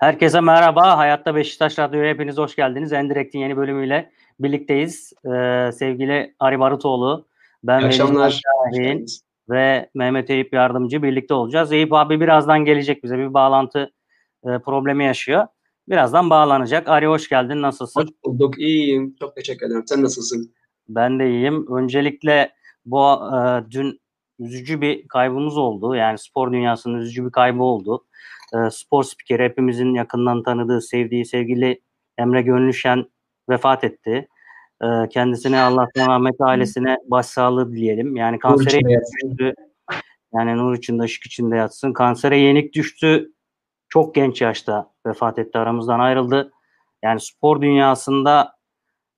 Herkese merhaba. Hayatta Beşiktaş Radyo'ya hepiniz hoş geldiniz. Endirektin yeni bölümüyle birlikteyiz. Sevgili Arı Barutoğlu, ben Mehmet Şahin ve Mehmet Eyip Yardımcı birlikte olacağız. Eyip abi birazdan gelecek, bize bir bağlantı problemi yaşıyor. Birazdan bağlanacak. Arı hoş geldin. Nasılsın? Hoş bulduk. İyiyim. Çok teşekkür ederim. Sen nasılsın? Ben de iyiyim. Öncelikle bu dün üzücü bir kaybımız oldu. Yani spor dünyasının üzücü bir kaybı oldu. Spor spikeri, hepimizin yakından tanıdığı, sevdiği sevgili Emre Gönlüşen vefat etti. Kendisine Allah'tan rahmet, ailesine başsağlığı dileyelim. Yani kansere yenik düştü. Yani nur içinde, ışık içinde yatsın. Kansere yenik düştü. Çok genç yaşta vefat etti. Aramızdan ayrıldı. Yani spor dünyasında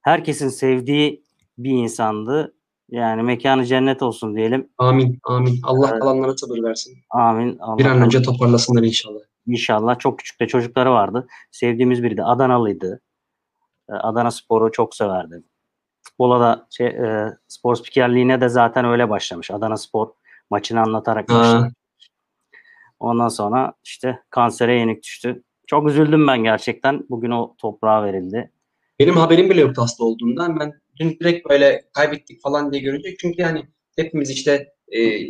herkesin sevdiği bir insandı. Yani mekanı cennet olsun diyelim. Amin, amin. Allah kalanlara sabır versin. Amin. Allah bir an önce toparlasınlar inşallah. İnşallah. Çok küçük de çocukları vardı. Sevdiğimiz biri de Adanalıydı. Adana Spor'u çok severdi. Futbola da spor spikerliğine de zaten öyle başlamış. Adana Spor maçını anlatarak başlamış. Ondan sonra işte kansere yenik düştü. Çok üzüldüm ben gerçekten. Bugün o toprağa verildi. Benim haberim bile yoktu hasta olduğundan. Ben dün direkt böyle kaybettik falan diye görünce, çünkü yani hepimiz işte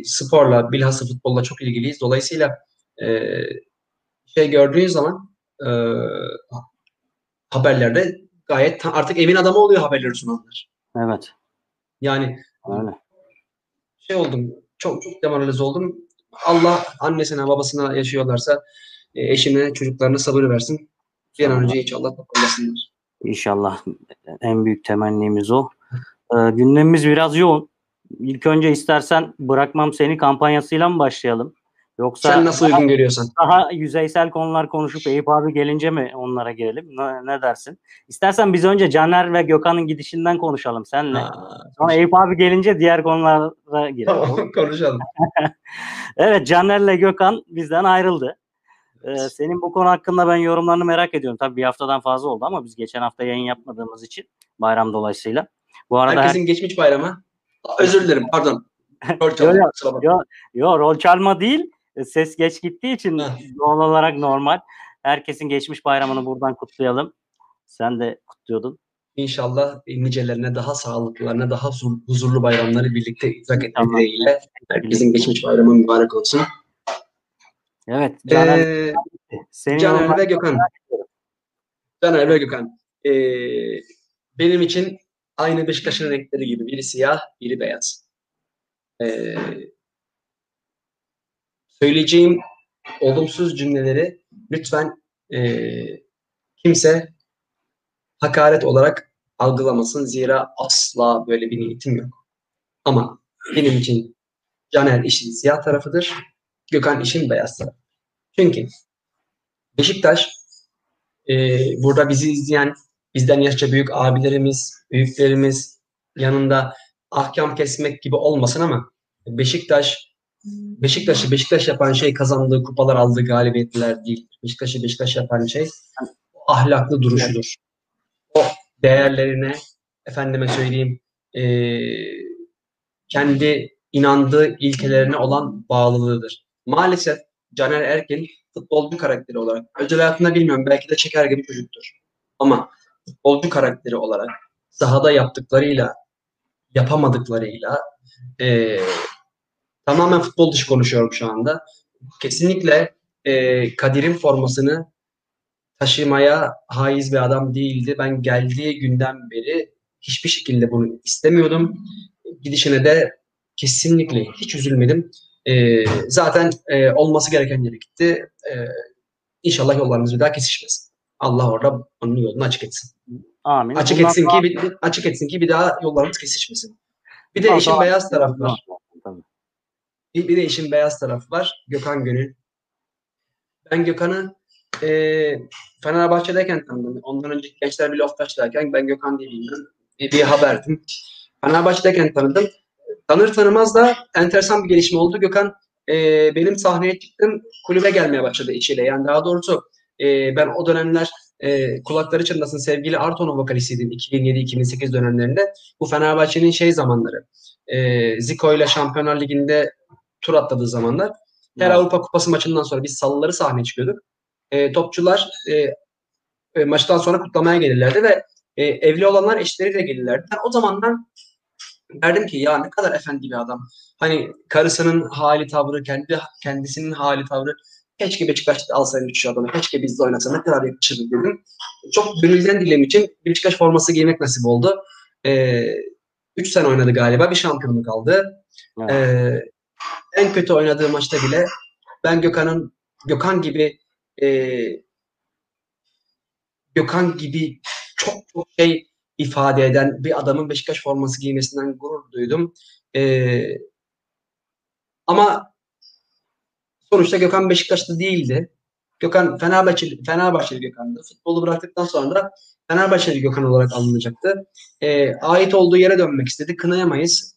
sporla, bilhassa futbolla çok ilgiliyiz. Dolayısıyla şey gördüğün zaman haberlerde gayet artık evin adamı oluyor haberleri sunanlar. Evet. Yani öyle. Şey oldum, çok çok demoralize oldum. Allah annesine babasına yaşıyorlarsa eşine çocuklarına sabır versin. Bir an önce inşallah toparlasınlar. İnşallah. En büyük temennimiz o. Gündemimiz biraz yoğun. İlk önce istersen bırakmam seni kampanyasıyla mı başlayalım? Yoksa sen nasıl uygun görüyorsan. Daha yüzeysel konular konuşup Eyüp abi gelince mi onlara girelim? Ne dersin? İstersen biz önce Caner ve Gökhan'ın gidişinden konuşalım seninle. Sonra Eyüp abi gelince diğer konulara girelim. Tamam, konuşalım. Evet, Caner'le Gökhan bizden ayrıldı. Senin bu konu hakkında ben yorumlarını merak ediyorum. Tabii bir haftadan fazla oldu ama biz geçen hafta yayın yapmadığımız için bayram dolayısıyla. Bu arada herkesin geçmiş bayramı. Özür dilerim, pardon. Rol çalma. Yo, rol çalma değil. Ses geç gittiği için doğal olarak normal. Herkesin geçmiş bayramını buradan kutlayalım. Sen de kutluyordun. İnşallah nicelerine, daha sağlıklılarına, daha huzurlu bayramları birlikte idrak etmekteyle herkesin geçmiş bayramı mübarek olsun. Evet. Caner ve Gökhan. Caner ve Gökhan. Benim için aynı Beşiktaş'ın renkleri gibi. Biri siyah, biri beyaz. Söyleyeceğim olumsuz cümleleri lütfen kimse hakaret olarak algılamasın. Zira asla böyle bir niyetim yok. Ama benim için Caner işin siyah tarafıdır. Gökhan işin beyaz tarafı. Çünkü Beşiktaş, burada bizi izleyen, bizden yaşça büyük abilerimiz, büyüklerimiz yanında ahkam kesmek gibi olmasın ama Beşiktaş'ı Beşiktaş yapan şey kazandığı kupalar, aldığı galibiyetler değil. Beşiktaş'ı Beşiktaş yapan şey ahlaklı duruşudur. O değerlerine, efendime söyleyeyim, kendi inandığı ilkelerine olan bağlılığıdır. Maalesef Caner Erkin futbolcu karakteri olarak, özel hayatında bilmiyorum, belki de çeker gibi çocuktur. Ama futbolcu karakteri olarak sahada yaptıklarıyla, yapamadıklarıyla tamamen futbol dışı konuşuyorum şu anda. Kesinlikle Kadir'in formasını taşımaya haiz bir adam değildi. Ben geldiği günden beri hiçbir şekilde bunu istemiyordum. Gidişine de kesinlikle hiç üzülmedim. Zaten olması gereken yere gitti. İnşallah yollarımız bir daha kesişmez. Allah orada onun yolunu açık etsin. Amin. Açık etsin ki bir daha yollarımız kesişmesin. Bir de işin beyaz tarafı var. Bir de işin beyaz tarafı var. Gökhan Gönül. Ben Gökhan'ı Fenerbahçe'deyken tanıdım. Ondan önceki gençler bile Oftaş'tayken ben Gökhan diye bir haberdim. Fenerbahçe'deyken tanıdım. Tanır tanımaz da enteresan bir gelişme oldu. Gökhan benim sahneye çıktım, kulübe gelmeye başladı içiyle. Yani daha doğrusu ben o dönemler Kulakları Çınlasın sevgili Arton'un vokalistiydim 2007-2008 dönemlerinde. Bu Fenerbahçe'nin şey zamanları, Zico ile Şampiyonlar Ligi'nde tur atladığı zamanlar. Her Avrupa Kupası maçından sonra biz salıları sahneye çıkıyorduk. topçular maçtan sonra kutlamaya gelirlerdi ve evli olanlar eşleriyle gelirlerdi. Ben o zamandan derdim ki ya ne kadar efendi bir adam. Hani karısının hali tavrı, kendisinin hali tavrı. Keşke Beşiktaş'ta alsaydık şu adamı. Keşke bizde oynasa ne kadar yakışırdı dedim. Çok gönülden dilediğim için Beşiktaş forması giymek nasip oldu. 3 sene oynadı galiba. Bir şampiyonluk aldı. Evet. En kötü oynadığı maçta bile ben Gökhan gibi çok şey ifade eden bir adamın Beşiktaş forması giymesinden gurur duydum. Ama sonuçta Gökhan Beşiktaşlı değildi. Gökhan Fenerbahçeli Gökhan'dı. Futbolu bıraktıktan sonra da Fenerbahçeli Gökhan olarak anılacaktı. Ait olduğu yere dönmek istedi. Kınayamayız.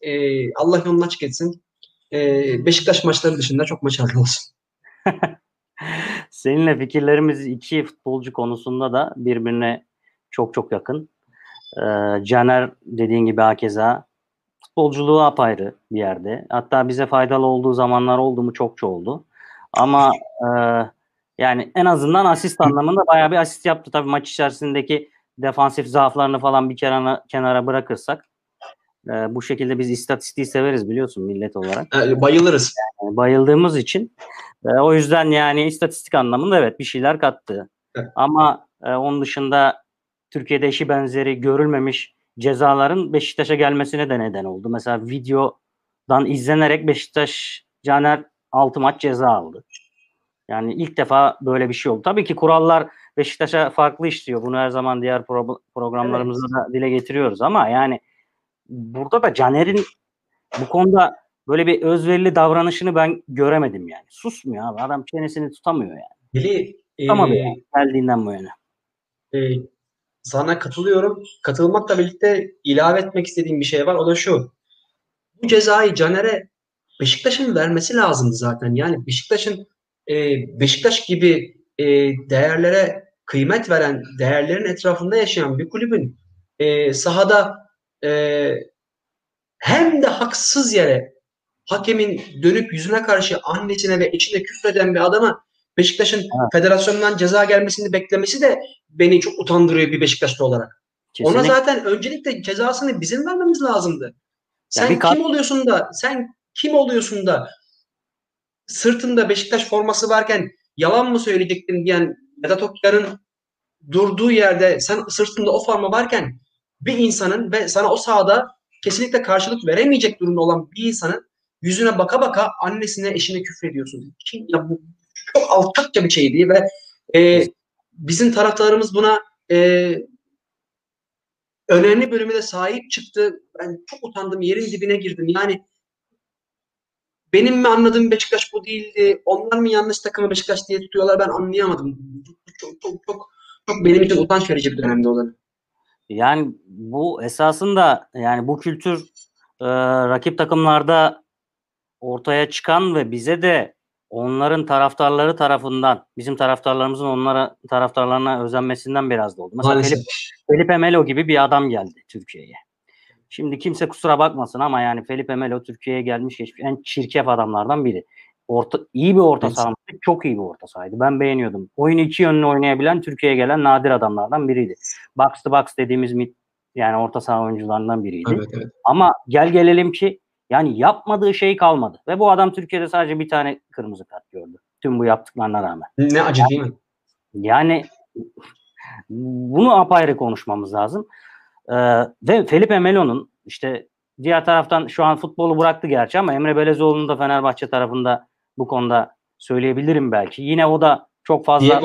Allah yolunu açık etsin. Beşiktaş maçları dışında çok maçarlı olsun. Seninle fikirlerimiz iki futbolcu konusunda da birbirine çok yakın. Caner dediğin gibi hakeza. Futbolculuğu apayrı bir yerde. Hatta bize faydalı olduğu zamanlar oldu mu çokça oldu. Ama yani en azından asist anlamında bayağı bir asist yaptı. Tabii maç içerisindeki defansif zaaflarını falan bir kenara bırakırsak bu şekilde biz istatistiği severiz biliyorsun millet olarak. Bayılırız. Yani bayıldığımız için. O yüzden yani istatistik anlamında evet bir şeyler kattı. Evet. Ama onun dışında Türkiye'de eşi benzeri görülmemiş cezaların Beşiktaş'a gelmesine de neden oldu. Mesela videodan izlenerek Beşiktaş Caner 6 maç ceza aldı. Yani ilk defa böyle bir şey oldu. Tabii ki kurallar Beşiktaş'a farklı işliyor. Bunu her zaman diğer programlarımızda da dile getiriyoruz ama yani burada da Caner'in bu konuda böyle bir özverili davranışını ben göremedim yani. Susmuyor abi. Adam çenesini tutamıyor yani. Tutamıyor yani. Geldiğinden bu yana. Sana katılıyorum. Katılmakla birlikte ilave etmek istediğim bir şey var. O da şu. Bu cezayı Caner'e Beşiktaş'ın vermesi lazımdı zaten. Yani Beşiktaş gibi değerlere kıymet veren, değerlerin etrafında yaşayan bir kulübün sahada hem de haksız yere hakemin dönüp yüzüne karşı annesine ve içinde küfreden bir adama Beşiktaş'ın federasyonundan ceza gelmesini beklemesi de beni çok utandırıyor bir Beşiktaşlı olarak. Kesinlikle. Ona zaten öncelikle cezasını bizim vermemiz lazımdı. Sen kim oluyorsun da sırtında Beşiktaş forması varken yalan mı söyleyecektin diyen Vedat Okyan'ın durduğu yerde sen sırtında o forma varken bir insanın ve sana o sahada kesinlikle karşılık veremeyecek durumda olan bir insanın yüzüne baka baka annesine eşine küfrediyorsun. Ya bu çok alçakça bir şeydi ve bizim taraftarlarımız buna önemli bölümüne sahip çıktı. Ben çok utandım, yerin dibine girdim. Yani benim mi anladığım Beşiktaş bu değildi, onlar mı yanlış takımı Beşiktaş diye tutuyorlar ben anlayamadım. Çok benim için utanç verici bir dönemde olan. Yani bu esasında yani bu kültür rakip takımlarda ortaya çıkan ve bize de onların taraftarları tarafından, bizim taraftarlarımızın onlara taraftarlarına özenmesinden biraz da oldu. Mesela Felipe Melo gibi bir adam geldi Türkiye'ye. Şimdi kimse kusura bakmasın ama yani Felipe Melo Türkiye'ye gelmiş geçmiş en çirkef adamlardan biri. İyi bir orta saha, çok iyi bir orta sahaydı. Ben beğeniyordum. Oyunu iki yönlü oynayabilen Türkiye'ye gelen nadir adamlardan biriydi. Box to box dediğimiz yani orta saha oyuncularından biriydi. Evet. Ama gel gelelim ki yani yapmadığı şey kalmadı. Ve bu adam Türkiye'de sadece bir tane kırmızı kart gördü. Tüm bu yaptıklarına rağmen. Ne acı değil mi? Yani bunu apayrı konuşmamız lazım. Ve Felipe Melo'nun işte diğer taraftan şu an futbolu bıraktı gerçi ama Emre Belezoğlu'nun da Fenerbahçe tarafında bu konuda söyleyebilirim belki. Yine o da çok fazla...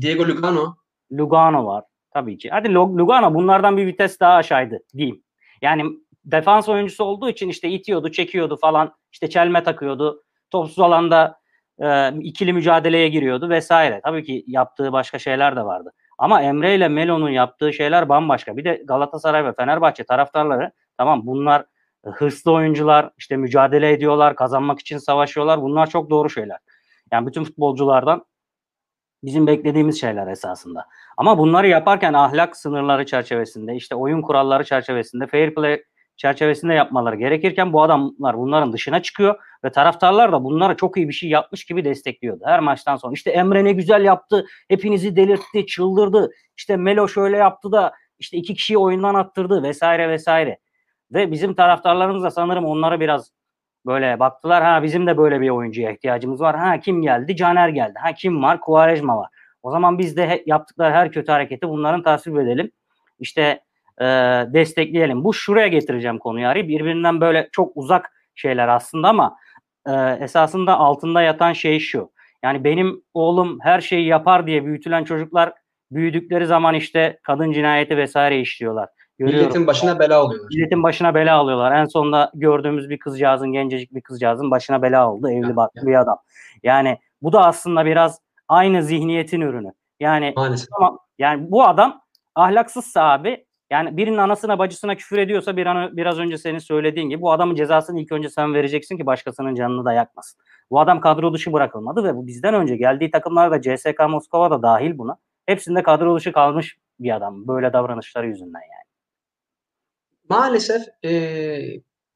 Diego Lugano. Lugano var tabii ki. Hadi Lugano bunlardan bir vites daha aşağıydı diyeyim. Yani defans oyuncusu olduğu için işte itiyordu, çekiyordu falan, işte çelme takıyordu, topsuz alanda ikili mücadeleye giriyordu vesaire. Tabii ki yaptığı başka şeyler de vardı. Ama Emre ile Melo'nun yaptığı şeyler bambaşka. Bir de Galatasaray ve Fenerbahçe taraftarları tamam bunlar hırslı oyuncular, işte mücadele ediyorlar, kazanmak için savaşıyorlar. Bunlar çok doğru şeyler. Yani bütün futbolculardan bizim beklediğimiz şeyler esasında. Ama bunları yaparken ahlak sınırları çerçevesinde, işte oyun kuralları çerçevesinde, fair play çerçevesinde yapmaları gerekirken bu adamlar bunların dışına çıkıyor ve taraftarlar da bunlara çok iyi bir şey yapmış gibi destekliyordu. Her maçtan sonra işte Emre ne güzel yaptı, hepinizi delirtti, çıldırdı. İşte Melo şöyle yaptı da işte iki kişiyi oyundan attırdı vesaire vesaire. Ve bizim taraftarlarımız da sanırım onlara biraz böyle baktılar. Ha bizim de böyle bir oyuncuya ihtiyacımız var. Ha kim geldi? Caner geldi. Ha kim var? Kouaresma var. O zaman biz de yaptıkları her kötü hareketi bunların tasvip edelim. İşte destekleyelim. Bu şuraya getireceğim konuyu Ari. Birbirinden böyle çok uzak şeyler aslında ama esasında altında yatan şey şu. Yani benim oğlum her şeyi yapar diye büyütülen çocuklar büyüdükleri zaman işte kadın cinayeti vesaire işliyorlar. Görüyorum. Milletin başına bela oluyorlar. Milletin başına bela alıyorlar. En sonunda gördüğümüz bir kızcağızın, gencecik bir kızcağızın başına bela oldu. Evli barklı bir adam. Yani bu da aslında biraz aynı zihniyetin ürünü. Yani ama, yani bu adam ahlaksızsa abi, yani birinin anasına bacısına küfür ediyorsa biraz önce senin söylediğin gibi bu adamın cezasını ilk önce sen vereceksin ki başkasının canını da yakmasın. Bu adam kadro dışı bırakılmadı ve bu bizden önce geldiği takımlarda CSK Moskova da dahil buna. Hepsinde kadro dışı kalmış bir adam böyle davranışları yüzünden yani. Maalesef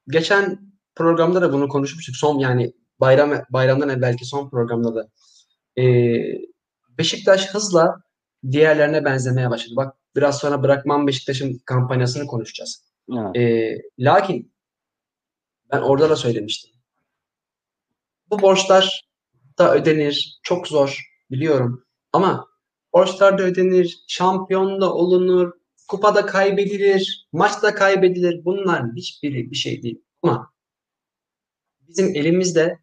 geçen programda da bunu konuşmuştuk. Son yani bayramdan evvelki son programda da Beşiktaş hızla diğerlerine benzemeye başladı. Bak biraz sonra bırakmam Beşiktaş'ın kampanyasını konuşacağız. Evet. Lakin ben orada da söylemiştim. Bu borçlar da ödenir. Çok zor biliyorum. Ama borçlar da ödenir. Şampiyon da olunur. Kupada kaybedilir. Maçta kaybedilir. Bunlar hiçbiri bir şey değil. Ama bizim elimizde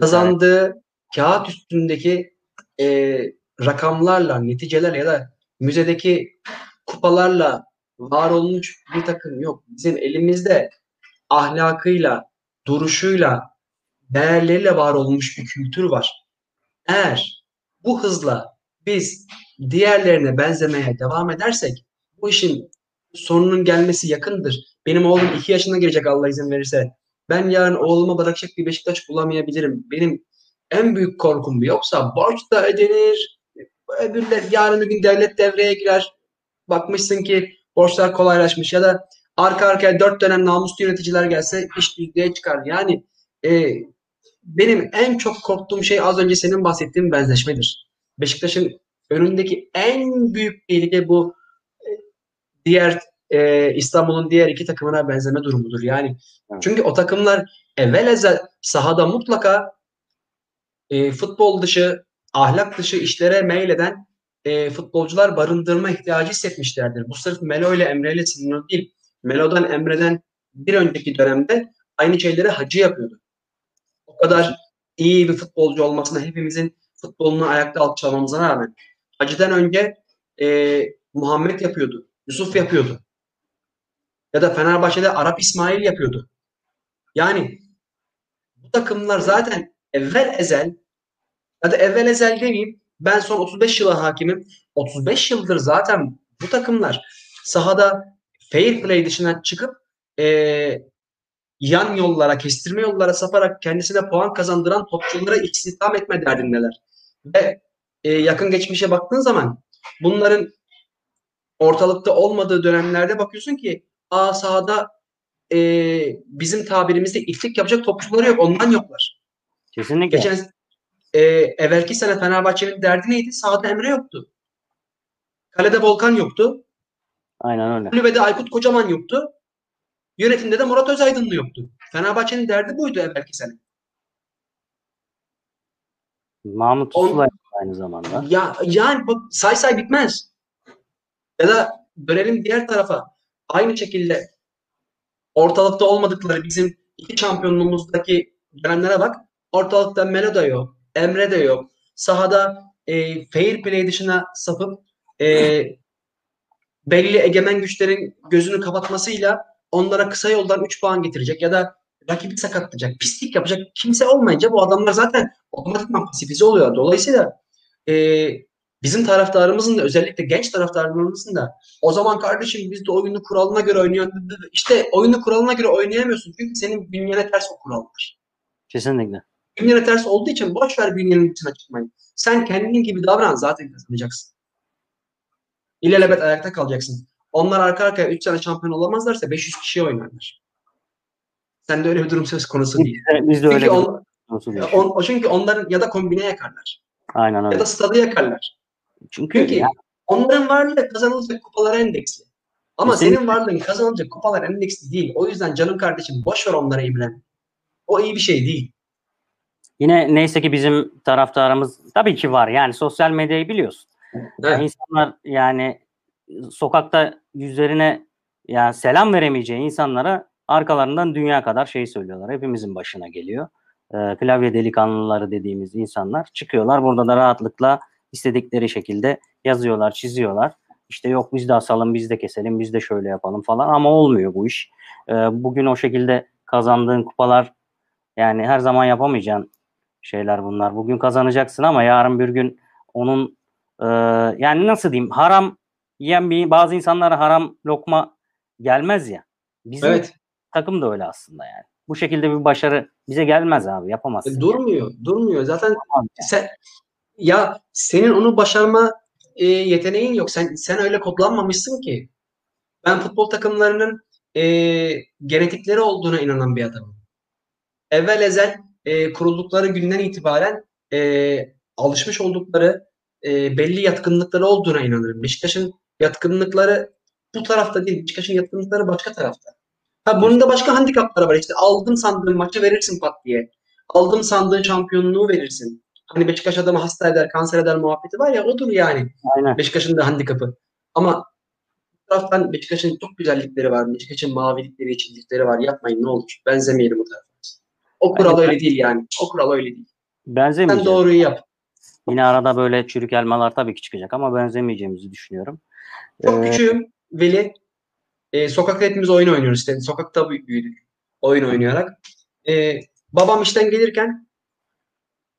kazandığı kağıt üstündeki rakamlarla, neticeler ya da müzedeki kupalarla var olmuş bir takım yok. Bizim elimizde ahlakıyla, duruşuyla, değerleriyle var olmuş bir kültür var. Eğer bu hızla biz diğerlerine benzemeye devam edersek bu işin sonunun gelmesi yakındır. Benim oğlum 2 yaşına gelecek Allah izin verirse. Ben yarın oğluma bırakacak bir Beşiktaş bulamayabilirim. Benim en büyük korkum bu. Yoksa borç da ödenir. Yarın bir gün devlet devreye girer. Bakmışsın ki borçlar kolaylaşmış ya da arka arkaya 4 dönem namuslu yöneticiler gelse iş düzlüğe çıkar. Yani benim en çok korktuğum şey az önce senin bahsettiğin benzeşmedir. Beşiktaş'ın önündeki en büyük tehlike bu İstanbul'un diğer 2 takımına benzeme durumudur. Yani çünkü o takımlar evvel sahada mutlaka futbol dışı, ahlak dışı işlere meyleden futbolcular barındırma ihtiyacı hissetmişlerdir. Bu sırf Melo ile Emre ile sınırlı değil. Melo'dan, Emre'den bir önceki dönemde aynı şeyleri Hacı yapıyordu. O kadar iyi bir futbolcu olmasına, hepimizin futbolunu ayakta alkışlamamıza rağmen. Hacı'dan önce Muhammed yapıyordu. Yusuf yapıyordu. Ya da Fenerbahçe'de Arap İsmail yapıyordu. Yani bu takımlar zaten evvel ezel demeyeyim. Ben son 35 yıla hakimim. 35 yıldır zaten bu takımlar sahada fair play dışına çıkıp yan yollara, kestirme yollara saparak kendisine puan kazandıran topçulara istihdam etme derdindeler. Ve yakın geçmişe baktığın zaman bunların ortalıkta olmadığı dönemlerde bakıyorsun ki sahada bizim tabirimizde itlik yapacak topçuları yok. Ondan yoklar. Kesinlikle. Evvelki sene Fenerbahçe'nin derdi neydi? Sahada Emre yoktu. Kalede Volkan yoktu. Aynen öyle. Kulübede Aykut Kocaman yoktu. Yönetimde de Murat Özaydınlı yoktu. Fenerbahçe'nin derdi buydu evvelki sene. Mahmut Uslu aynı zamanda. Yani say bitmez. Ya da dönelim diğer tarafa. Aynı şekilde ortalıkta olmadıkları bizim 2 şampiyonluğumuzdaki dönemlere bak. Ortalıkta Melo da yok. Emre de yok. Sahada fair play dışına sapıp belli egemen güçlerin gözünü kapatmasıyla onlara kısa yoldan 3 puan getirecek ya da rakibi sakatlayacak, pislik yapacak kimse olmayınca bu adamlar zaten otomatikman pasifize oluyor. Dolayısıyla bizim taraftarımızın da özellikle genç taraftarlarımızın da o zaman kardeşim biz de oyunu kuralına göre oynuyoruz. İşte oyunu kuralına göre oynayamıyorsun çünkü senin bünyene ters o kurallar. Kesinlikle. Bünyene ters olduğu için boşver bünyenin içine çıkmayı. Sen kendin gibi davran zaten kazanacaksın. İlelebet ayakta kalacaksın. Onlar arka arkaya 3 sene şampiyon olamazlarsa 500 kişi oynarlar. Sen de öyle bir durum söz konusu değil. Biz de öyle çünkü onların ya da kombine yakarlar. Aynen öyle. Ya da stadı yakarlar. Çünkü yani onların varlığı kazanılacak kupalara endeksli. Ama senin varlığın kazanılacak kupalara endeksli değil. O yüzden canım kardeşim boş ver onlara imren. O iyi bir şey değil. Yine neyse ki bizim taraftarımız tabii ki var. Yani sosyal medyayı biliyorsun. Yani insanlar yani sokakta yüzlerine yani selam veremeyeceği insanlara arkalarından dünya kadar şey söylüyorlar. Hepimizin başına geliyor. Klavye delikanlıları dediğimiz insanlar çıkıyorlar. Burada da rahatlıkla istedikleri şekilde yazıyorlar, çiziyorlar. İşte yok biz de asalım, biz de keselim, biz de şöyle yapalım falan ama olmuyor bu iş. Bugün o şekilde kazandığın kupalar yani her zaman yapamayacağın şeyler bunlar. Bugün kazanacaksın ama yarın bir gün onun yani nasıl diyeyim haram yiyen bazı insanlara haram lokma gelmez ya. Bizim takım da öyle aslında yani. Bu şekilde bir başarı bize gelmez abi, yapamazsın. Durmuyor. Zaten sen, ya senin onu başarma yeteneğin yok. Sen öyle kodlanmamışsın ki. Ben futbol takımlarının genetikleri olduğuna inanan bir adamım. Evvel ezel kuruldukları günden itibaren alışmış oldukları belli yatkınlıkları olduğuna inanırım. Beşiktaş'ın yatkınlıkları bu tarafta değil. Beşiktaş'ın yatkınlıkları başka tarafta. Ha bunun da başka handikapları var. İşte aldım sandığın maçı verirsin pat diye. Aldım sandığın şampiyonluğu verirsin. Hani Beşiktaş adamı hasta eder, kanser eder muhabbeti var ya odur yani. Aynen. Beşiktaş'ın da handikapı. Ama bu taraftan Beşiktaş'ın çok güzellikleri var. Beşiktaş'ın mavilikleri, yeşillikleri var. Yapmayın ne olur. Benzemeyelim o tarafa. O kural öyle değil yani. O kural öyle değil. Benzemeyeceğim. Sen doğruyu yap. Yine arada böyle çürük elmalar tabii ki çıkacak ama benzemeyeceğimizi düşünüyorum. Çok küçüğüm Veli. Sokakta hepimiz oyun oynuyoruz. İşte. Sokakta büyüdük. Oyun oynayarak. Babam işten gelirken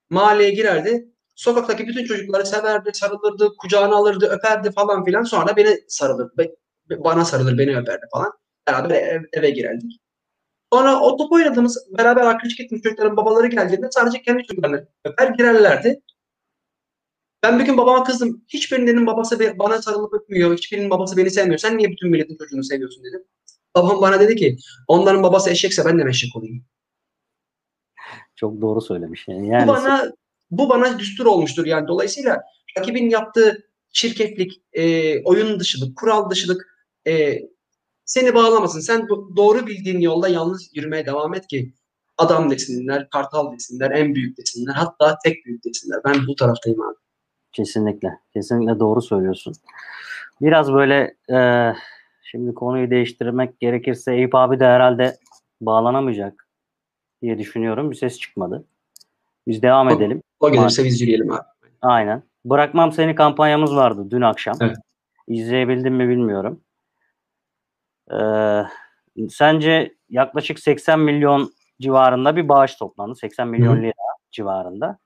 mahalleye girerdi. Sokaktaki bütün çocukları severdi, sarılırdı, kucağına alırdı, öperdi falan filan. Sonra beni sarılırdı. Bana sarılır, beni öperdi falan. Beraber eve girerdik. Sonra o top oynadığımız, beraber arkadaş gitmiş çocukların babaları geldiğinde sadece kendi çocuklarını öper girerlerdi. Ben bir gün babama kızdım. Hiçbirinin babası bana sarılıp öpmüyor. Hiçbirinin babası beni sevmiyor. Sen niye bütün milletin çocuğunu seviyorsun dedim. Babam bana dedi ki onların babası eşekse ben de eşek olayım. Çok doğru söylemiş. Yani bu bana düstur olmuştur. Yani dolayısıyla rakibin yaptığı şirketlik, oyun dışılık, kural dışılık seni bağlamasın. Sen doğru bildiğin yolda yalnız yürümeye devam et ki adam desinler, kartal desinler, en büyük desinler, hatta tek büyük desinler. Ben bu taraftayım abi. Kesinlikle doğru söylüyorsun. Biraz böyle şimdi konuyu değiştirmek gerekirse Eyüp abi de herhalde bağlanamayacak diye düşünüyorum. Bir ses çıkmadı. Biz devam edelim. O gelirse biz yürüyelim abi. Aynen. Bırakmam Seni kampanyamız vardı dün akşam. Evet. İzleyebildim mi bilmiyorum. Sence yaklaşık 80 milyon civarında bir bağış toplandı. 80 milyon lira civarında.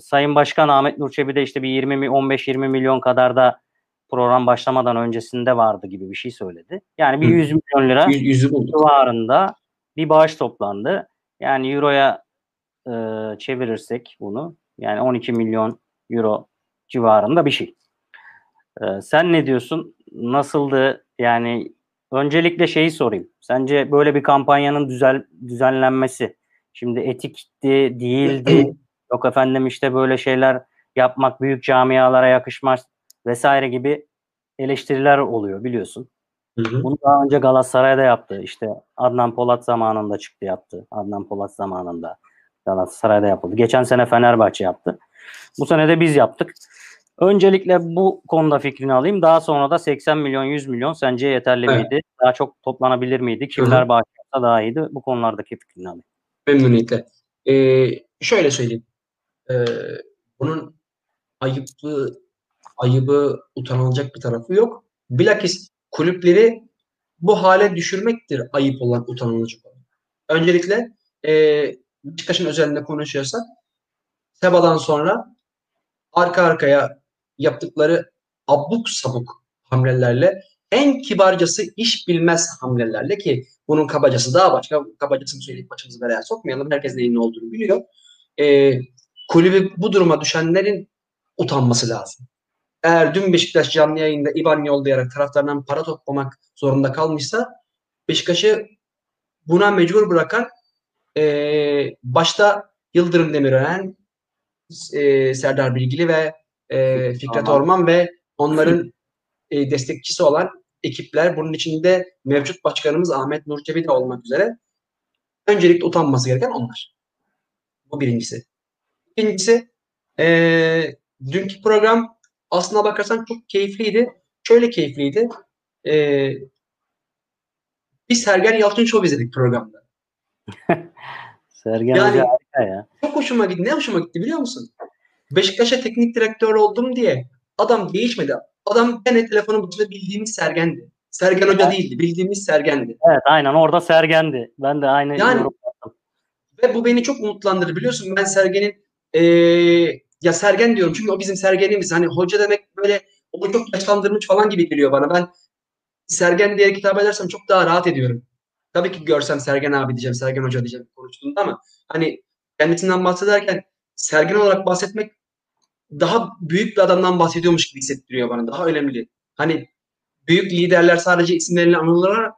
Sayın Başkan Ahmet Nur Çebi de işte bir 15-20 milyon kadar da program başlamadan öncesinde vardı gibi bir şey söyledi. Yani bir 100 milyon lira civarında bir bağış toplandı. Yani euroya çevirirsek bunu yani 12 milyon euro civarında bir şey. Sen ne diyorsun? Nasıldı? Yani öncelikle şeyi sorayım. Sence böyle bir kampanyanın düzenlenmesi şimdi etikti, değildi. Yok efendim işte böyle şeyler yapmak büyük camialara yakışmaz vesaire gibi eleştiriler oluyor biliyorsun. Bunu daha önce Galatasaray'da yaptı. İşte Adnan Polat zamanında çıktı yaptı. Adnan Polat zamanında Galatasaray'da yapıldı. Geçen sene Fenerbahçe yaptı. Bu sene de biz yaptık. Öncelikle bu konuda fikrini alayım. Daha sonra da 80 milyon 100 milyon sence yeterli miydi? Daha çok toplanabilir miydi? Kimler bağışlarsa daha iyiydi? Bu konulardaki fikrini alayım. Memnuniyetle. Şöyle söyleyeyim. Bunun ayıbı utanılacak bir tarafı yok. Bilakis kulüpleri bu hale düşürmektir ayıp olan, utanılacak olan. Öncelikle Beşiktaş'ın özelinde konuşuyorsak Seba'dan sonra arka arkaya yaptıkları abuk sabuk hamlelerle, en kibarcası iş bilmez hamlelerle ki bunun kabacası daha başka, kabacasını söyleyip başımızı belaya sokmayalım. Herkes neyin ne olduğunu biliyor. Kulübü bu duruma düşenlerin utanması lazım. eğer dün Beşiktaş canlı yayında İBAN yollayarak taraftarından para toplamak zorunda kalmışsa, Beşiktaş'ı buna mecbur bırakan başta Yıldırım Demirören, Serdar Bilgili ve Fikret Orman ve onların destekçisi olan ekipler, bunun içinde mevcut başkanımız Ahmet Nur Çebi de olmak üzere, öncelikle utanması gereken onlar. Bu birincisi. İkincisi, dünkü program aslına bakarsan çok keyifliydi. Şöyle keyifliydi. Biz Sergen Yalçın Show izledik programda. Sergen yani, harika ya. Çok hoşuma gitti. Ne hoşuma gitti biliyor musun? Beşiktaş'a teknik direktör oldum diye adam değişmedi. Adam gene telefonun başında bildiğimiz Sergen'di. Sergen Hoca değildi. Bildiğimiz Sergen'di. Evet aynen, orada Sergen'di. Ben de aynı. Yani, ve bu beni çok umutlandırdı. Biliyorsun ben Sergen'in ya Sergen diyorum çünkü o bizim Sergen'imiz. Hani hoca demek böyle onu çok yaşlandırmış falan gibi geliyor bana. Ben Sergen diye hitap edersem çok daha rahat ediyorum. Tabii ki görsem Sergen abi diyeceğim, Sergen Hoca diyeceğim konuştuğumda, ama hani kendisinden bahsederken Sergen olarak bahsetmek daha büyük bir adamdan bahsediyormuş gibi hissettiriyor bana. Daha önemli. Hani büyük liderler sadece isimleriyle anılarak,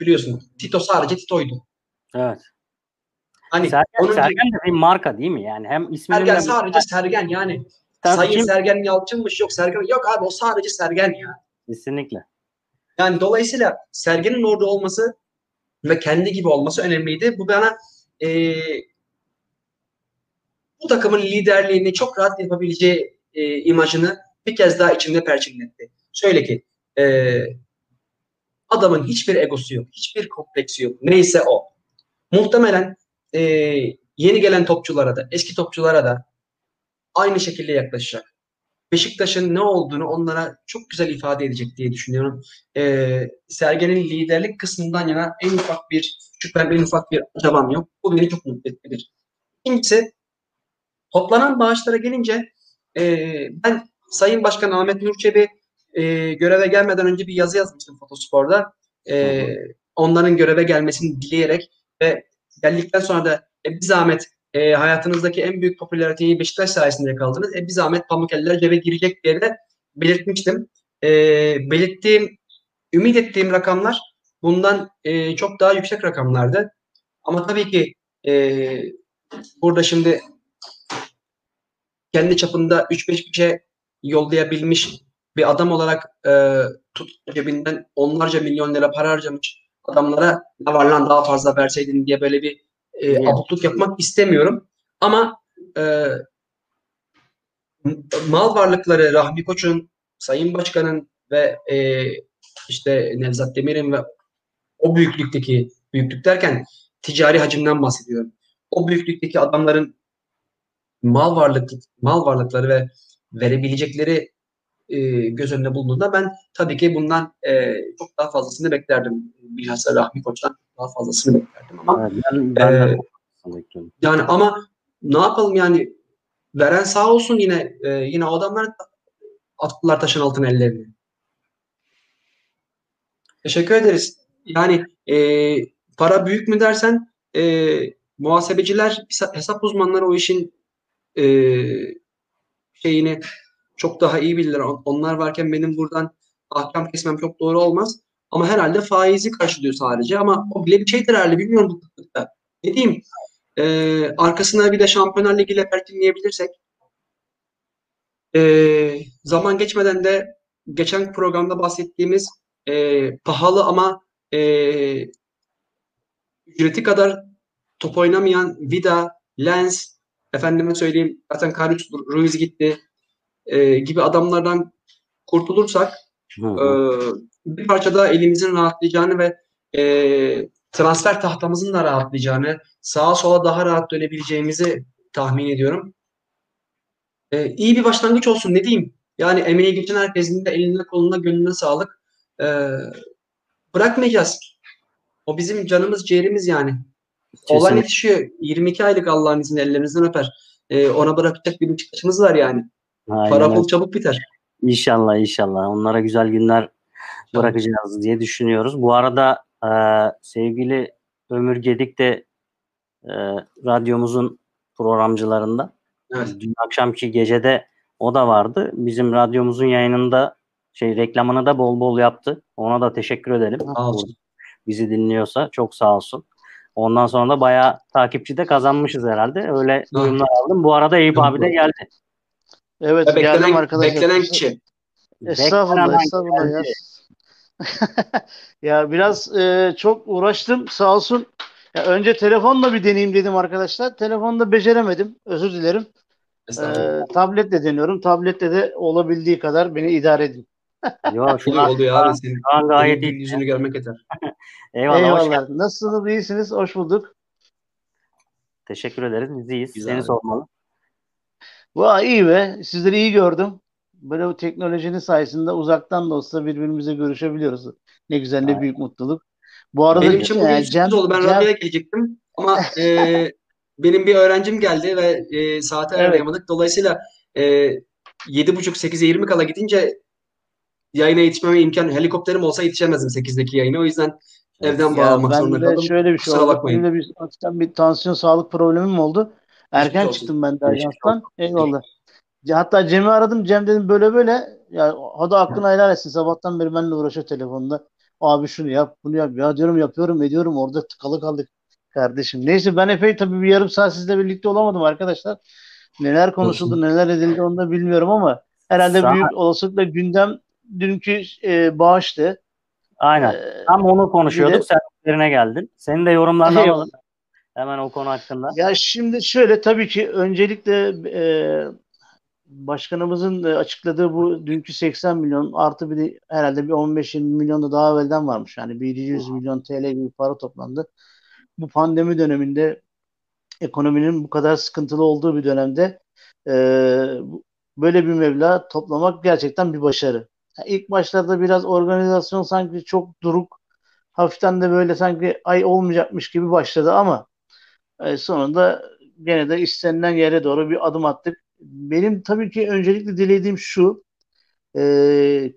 biliyorsun Tito sadece Tito'ydu. Evet. Hani Sergen de bir marka değil mi? Yani hem ismini Sergen sadece Sergen yani. Tabii Sayın kim? Sergen Yalçınmış, yok Sergen. Yok abi, o sadece Sergen ya. Kesinlikle. Yani dolayısıyla Sergen'in orada olması ve kendi gibi olması önemliydi. Bu bana bu takımın liderliğini çok rahat yapabileceği imajını bir kez daha içimde perçinletti. Şöyle ki adamın hiçbir egosu yok, hiçbir kompleksi yok. Neyse o. Muhtemelen yeni gelen topçulara da, eski topçulara da aynı şekilde yaklaşacak. Beşiktaş'ın ne olduğunu onlara çok güzel ifade edecek diye düşünüyorum. Sergen'in liderlik kısmından yana en ufak bir şüphem, en ufak bir acabam yok. Bu beni çok mutlu etmiştir. İkincisi, toplanan bağışlara gelince ben Sayın Başkan Ahmet Nur Çebi göreve gelmeden önce bir yazı yazmıştım Fotospor'da. Onların göreve gelmesini dileyerek ve geldikten sonra da bir zahmet hayatınızdaki en büyük popülariteyi Beşiktaş sayesinde yakaladınız. Bir zahmet Pamukelliler cebe girecek diye de belirtmiştim. Belirttiğim, ümit ettiğim rakamlar bundan çok daha yüksek rakamlardı. Ama tabii ki burada şimdi kendi çapında 3-5 bir şey yollayabilmiş bir adam olarak cebinden onlarca milyon lira para harcamış adamlara ne var lan daha fazla verseydin diye böyle bir abukluk yapmak istemiyorum. Ama mal varlıkları Rahmi Koç'un, Sayın Başkan'ın ve işte Nevzat Demir'in ve o büyüklükteki, büyüklük derken ticari hacimden bahsediyorum. O büyüklükteki adamların mal varlıkları ve verebilecekleri göz önüne bulunduğunda ben tabii ki bundan çok daha fazlasını beklerdim. Bilhassa Rahmi Koç'tan daha fazlasını beklerdim ama yani ama ne yapalım yani, veren sağ olsun, yine o adamlar attılar taşın altına ellerini. Teşekkür ederiz. Yani para büyük mü dersen muhasebeciler, hesap uzmanları o işin şeyini çok daha iyi bilirler. Onlar varken benim buradan ahkam kesmem çok doğru olmaz. Ama herhalde faizi karşılıyor sadece. Ama o bile bir şeydir herhalde. Bilmiyorum bu da. Ne diyeyim? Arkasına bir de Şampiyonlar Ligi ile pertinleyebilirsek zaman geçmeden de geçen programda bahsettiğimiz pahalı ama ücreti kadar top oynamayan Vida, Lens, efendime söyleyeyim zaten Karius Ruiz gitti gibi adamlardan kurtulursak bir parça daha elimizin rahatlayacağını ve transfer tahtamızın da rahatlayacağını, sağa sola daha rahat dönebileceğimizi tahmin ediyorum. İyi bir başlangıç olsun, ne diyeyim. Yani emeği geçen herkesin de eline koluna gönlüne sağlık. Bırakmayacağız. O bizim canımız ciğerimiz yani. Olan yetişiyor. 22 aylık Allah'ın izniyle ellerinizden öper. Ona bırakacak bir çıkışımız var yani. Aynen. Para bol çabuk biter. İnşallah inşallah. Onlara güzel günler bırakacağız diye düşünüyoruz. Bu arada sevgili Ömür Gedik de radyomuzun programcılarında. Evet. Dün akşamki gecede O da vardı. Bizim radyomuzun yayınında reklamını da bol bol yaptı. Ona da teşekkür edelim. Sağ olsun. Bizi dinliyorsa çok sağ olsun. Ondan sonra da bayağı takipçi de kazanmışız herhalde. Öyle duyumlar aldım. Bu arada Eyüp abi de geldi. Evet, geldim arkadaşlar. Beklenen kişi. Estağfurullah ya. Ya biraz çok uğraştım sağ olsun. Ya önce telefonla bir deneyeyim dedim arkadaşlar. Telefonda beceremedim. Özür dilerim. Tabletle deniyorum. Tablette de olabildiği kadar beni idare edin. Yo, şu an oluyor abi senin. Gayet iyi, yüzünü görmek yeter. Eyvallah. Nasılsınız? İyisiniz? Hoş bulduk. Teşekkür ederiz. Biz iyiyiz. Güzel. Seni sormalı. Vay iyi be. Sizleri iyi gördüm. Böyle bu teknolojinin sayesinde uzaktan da olsa birbirimize görüşebiliyoruz. Ne güzel, ne büyük mutluluk. Bu arada benim için bugün sürpriz oldu. Ben radyoya gelecektim ama benim bir öğrencim geldi ve saate ayarlayamadık. Dolayısıyla 7.30-8'e 20 kala gidince yayına yetişmeme imkanı, helikopterim olsa yetişemezdim 8'deki yayına. O yüzden evden bağlanmak zorunda kaldım. Ben de şöyle bir şey oldu. Benim bir tansiyon sağlık problemim oldu. Erken çıktım ben de ajanstan. Eyvallah. Hatta Cem'i aradım. Cem dedim böyle böyle. Ya o da aklını helal etsin. Sabahtan beri benimle uğraşıyor telefonda. Abi şunu yap, bunu yap. Ya diyorum yapıyorum, ediyorum. Orada tıkalı kaldık kardeşim. Neyse ben epey tabii bir yarım saat sizle birlikte olamadım arkadaşlar. Neler konuşuldu, neler edildi onu da bilmiyorum ama herhalde büyük olasılıkla gündem dünkü bağıştı. Aynen. Tam onu konuşuyorduk. Sen üzerine geldin. Senin de yorumlarını alalım. Hemen o konu hakkında. Ya şimdi şöyle tabii ki öncelikle başkanımızın açıkladığı bu dünkü 80 milyon artı bir de herhalde bir 15-20 milyon da daha evvelden varmış. Yani bir 100 milyon TL gibi para toplandı. Bu pandemi döneminde ekonominin bu kadar sıkıntılı olduğu bir dönemde böyle bir meblağ toplamak gerçekten bir başarı. Yani ilk başlarda biraz organizasyon sanki çok duruk, hafiften de böyle sanki ay olmayacakmış gibi başladı ama sonunda gene de istenilen yere doğru bir adım attık. Benim tabii ki öncelikle dilediğim şu,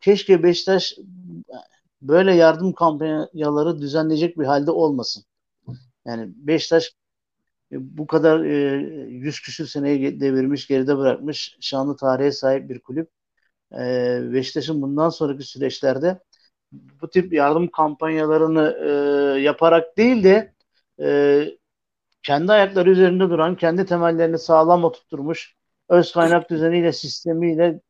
keşke Beşiktaş böyle yardım kampanyaları düzenleyecek bir halde olmasın. Yani Beşiktaş bu kadar 100 küsür seneyi devirmiş, geride bırakmış, şanlı tarihe sahip bir kulüp. Beşiktaş'ın bundan sonraki süreçlerde bu tip yardım kampanyalarını yaparak değil de kendi ayakları üzerinde duran, kendi temellerini sağlam oturtmuş, öz kaynak düzeniyle, sistemiyle,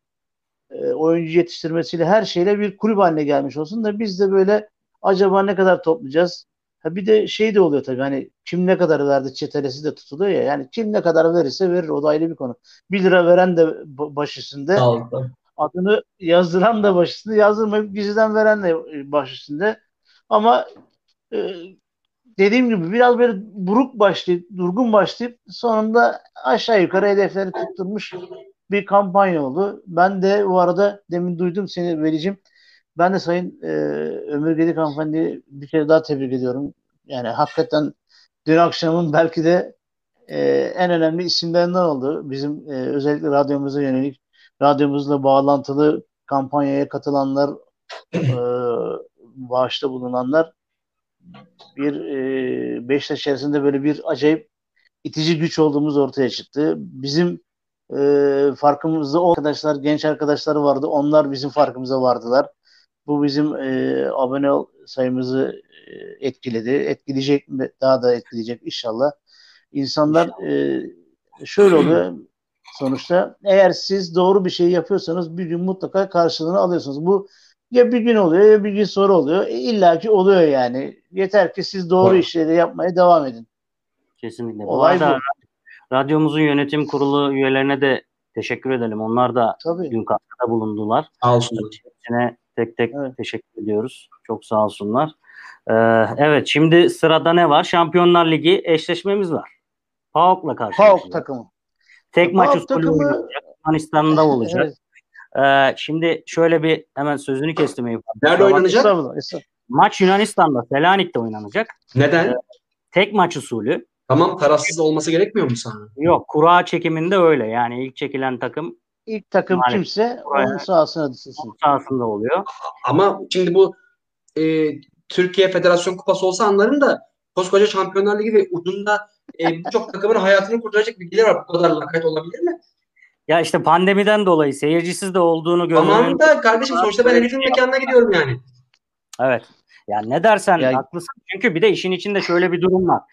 oyuncu yetiştirmesiyle, her şeyle bir kulüp haline gelmiş olsun da biz de böyle acaba ne kadar toplayacağız? Ha bir de şey de oluyor tabii, hani kim ne kadar verdi çetelesi de tutuluyor ya. Yani kim ne kadar verirse verir, o da ayrı bir konu. 1 lira veren de baş üstünde. Adını yazdıran da baş üstünde. Yazdırmayıp gizliden veren de baş üstünde. Ama dediğim gibi biraz böyle buruk başlayıp, durgun başlayıp sonunda aşağı yukarı hedefleri tutturmuş bir kampanya oldu. Ben de bu arada demin duydum seni vereceğim. Ben de Sayın Ömür Gedik Hanımefendi'yi bir kere daha tebrik ediyorum. Yani hakikaten dün akşamın belki de en önemli isimlerinden oldu. Bizim özellikle radyomuza yönelik, radyomuzla bağlantılı kampanyaya katılanlar, bağışta bulunanlar, bir Beşiktaş içerisinde böyle bir acayip itici güç olduğumuz ortaya çıktı. Bizim farkımızda o arkadaşlar, genç arkadaşları vardı. Onlar bizim farkımıza vardılar. Bu bizim abone sayımızı etkiledi. Etkileyecek, daha da etkileyecek inşallah. İnsanlar şöyle oluyor sonuçta. Eğer siz doğru bir şey yapıyorsanız bir gün mutlaka karşılığını alıyorsunuz. Bu ya bir gün oluyor ya bir gün sonra oluyor. İlla ki oluyor yani. Yeter ki siz doğru işleri yapmaya devam edin. Kesinlikle. Olay bu. Radyomuzun yönetim kurulu üyelerine de teşekkür edelim. Onlar da dün katkıda bulundular. Sağ olsunlar. Tek teşekkür ediyoruz. Çok sağ olsunlar. Evet, şimdi sırada ne var? Şampiyonlar Ligi eşleşmemiz var. PAOK'la karşılaşacağız. PAOK takımı. Tek maç üstü olacak. Yunanistan'da olacak. Evet. Şimdi şöyle bir hemen sözünü kestim. Nerede oynanacak? Maç Yunanistan'da, Selanik'te oynanacak. Neden? Tek maç usulü. Tamam, tarafsız olması gerekmiyor mu sana? Yok, kura çekiminde öyle. Yani ilk çekilen takım. İlk takım yani, kimse onun sahasına düşsün. Sahasında oluyor. Ama şimdi bu Türkiye Federasyon Kupası olsa anlarım da koskoca Şampiyonlar Ligi ve ucunda birçok takımın hayatını kurtaracak bilgiler var. Bu kadar lakayt olabilir mi? Ya işte pandemiden dolayı seyircisiz de olduğunu görüyorum. Tamam da kardeşim sonuçta ben Elif'in mekanına gidiyorum yani. Evet. Yani ne dersen ya, haklısın. Çünkü bir de işin içinde şöyle bir durum var.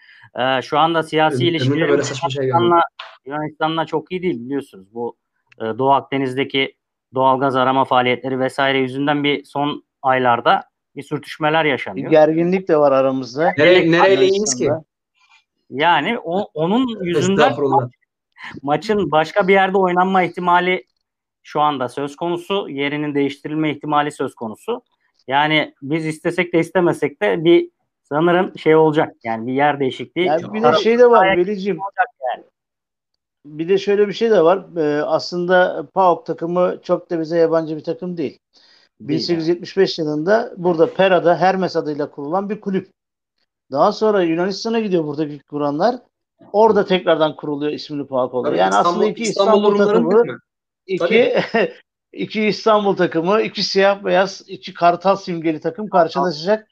Şu anda siyasi ilişkiler Yunanistan'la çok iyi değil biliyorsunuz. Bu Doğu Akdeniz'deki doğalgaz arama faaliyetleri vesaire yüzünden bir son aylarda bir sürtüşmeler yaşanıyor. Bir gerginlik de var aramızda. Nereye iyiyiz ki? Yani onun yüzünden maçın başka bir yerde oynanma ihtimali şu anda söz konusu. Yerinin değiştirilme ihtimali söz konusu. Yani biz istesek de istemesek de bir sanırım şey olacak. Yani bir yer değişikliği. Yani bir de şey de var Velicim. Yani. Bir de şöyle bir şey de var. Aslında PAOK takımı çok da bize yabancı bir takım değil. 1875 yılında burada Pera'da Hermes adıyla kurulan bir kulüp. Daha sonra Yunanistan'a gidiyor buradaki kuranlar. Orada tekrardan kuruluyor, ismini PAOK oluyor. Yani İstanbul, aslında iki İstanbul takımı, iki İstanbul takımı, iki siyah beyaz, iki kartal simgeli takım karşılaşacak.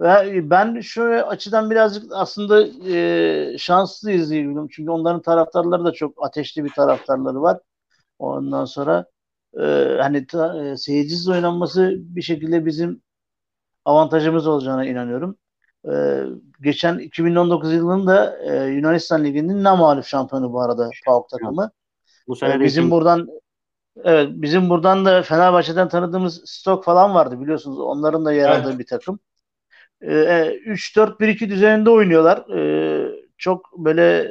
Ve ben şu açıdan birazcık aslında şanslıyız diyebilirim. Çünkü onların taraftarları da çok ateşli bir taraftarları var. Ondan sonra seyircisiz oynanması bir şekilde bizim avantajımız olacağına inanıyorum. Geçen 2019 yılında Yunanistan Ligi'nin namalif şampiyonu bu arada PAOK takımı. Bu sene bizim buradan da Fenerbahçe'den tanıdığımız Stok falan vardı biliyorsunuz. Onların da yer aldığı bir takım. 3-4-1-2 düzeninde oynuyorlar. Çok böyle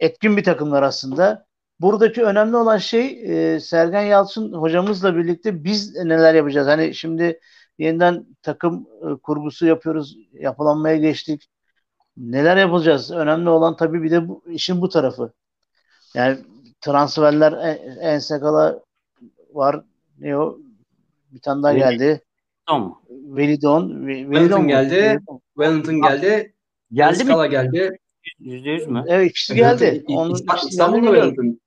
etkin bir takımlar aslında. Buradaki önemli olan şey Sergen Yalçın hocamızla birlikte biz neler yapacağız? Hani şimdi yeniden takım kurgusu yapıyoruz. Yapılanmaya geçtik. Neler yapacağız? Önemli olan tabii bir de işin bu tarafı. Yani transferler Ensekala var. Ne o? Bir tane daha geldi. Tamam. Velidon geldi. Wellington geldi. Ensekala geldi. %100 mü? Evet ikisi geldi. İstanbul'da Wellington.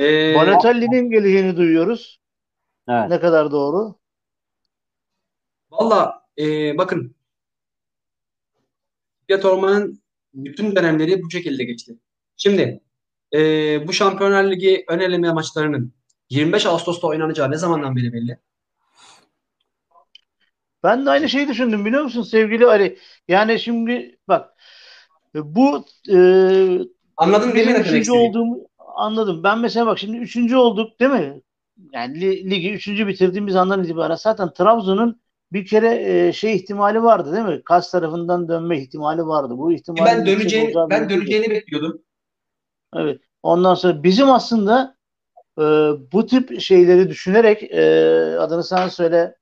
Balotelli'nin geleceğini duyuyoruz. Evet. Ne kadar doğru? Valla bakın Fikret Orman'ın bütün dönemleri bu şekilde geçti. Şimdi bu Şampiyonlar Ligi ön eleme maçlarının 25 Ağustos'ta oynanacağı ne zamandan beri belli? Ben de aynı şeyi düşündüm biliyor musun sevgili Ali? Yani şimdi bak bu anladın değil mi? Üçüncü olduğumu anladım. Ben mesela bak şimdi üçüncü olduk değil mi? Yani ligi üçüncü bitirdiğimiz andan itibaren zaten Trabzon'un bir kere ihtimali vardı değil mi? Kas tarafından dönme ihtimali vardı. Bu ihtimali ben döneceğini bekliyordum. Evet. Ondan sonra bizim aslında bu tip şeyleri düşünerek adını sen söyle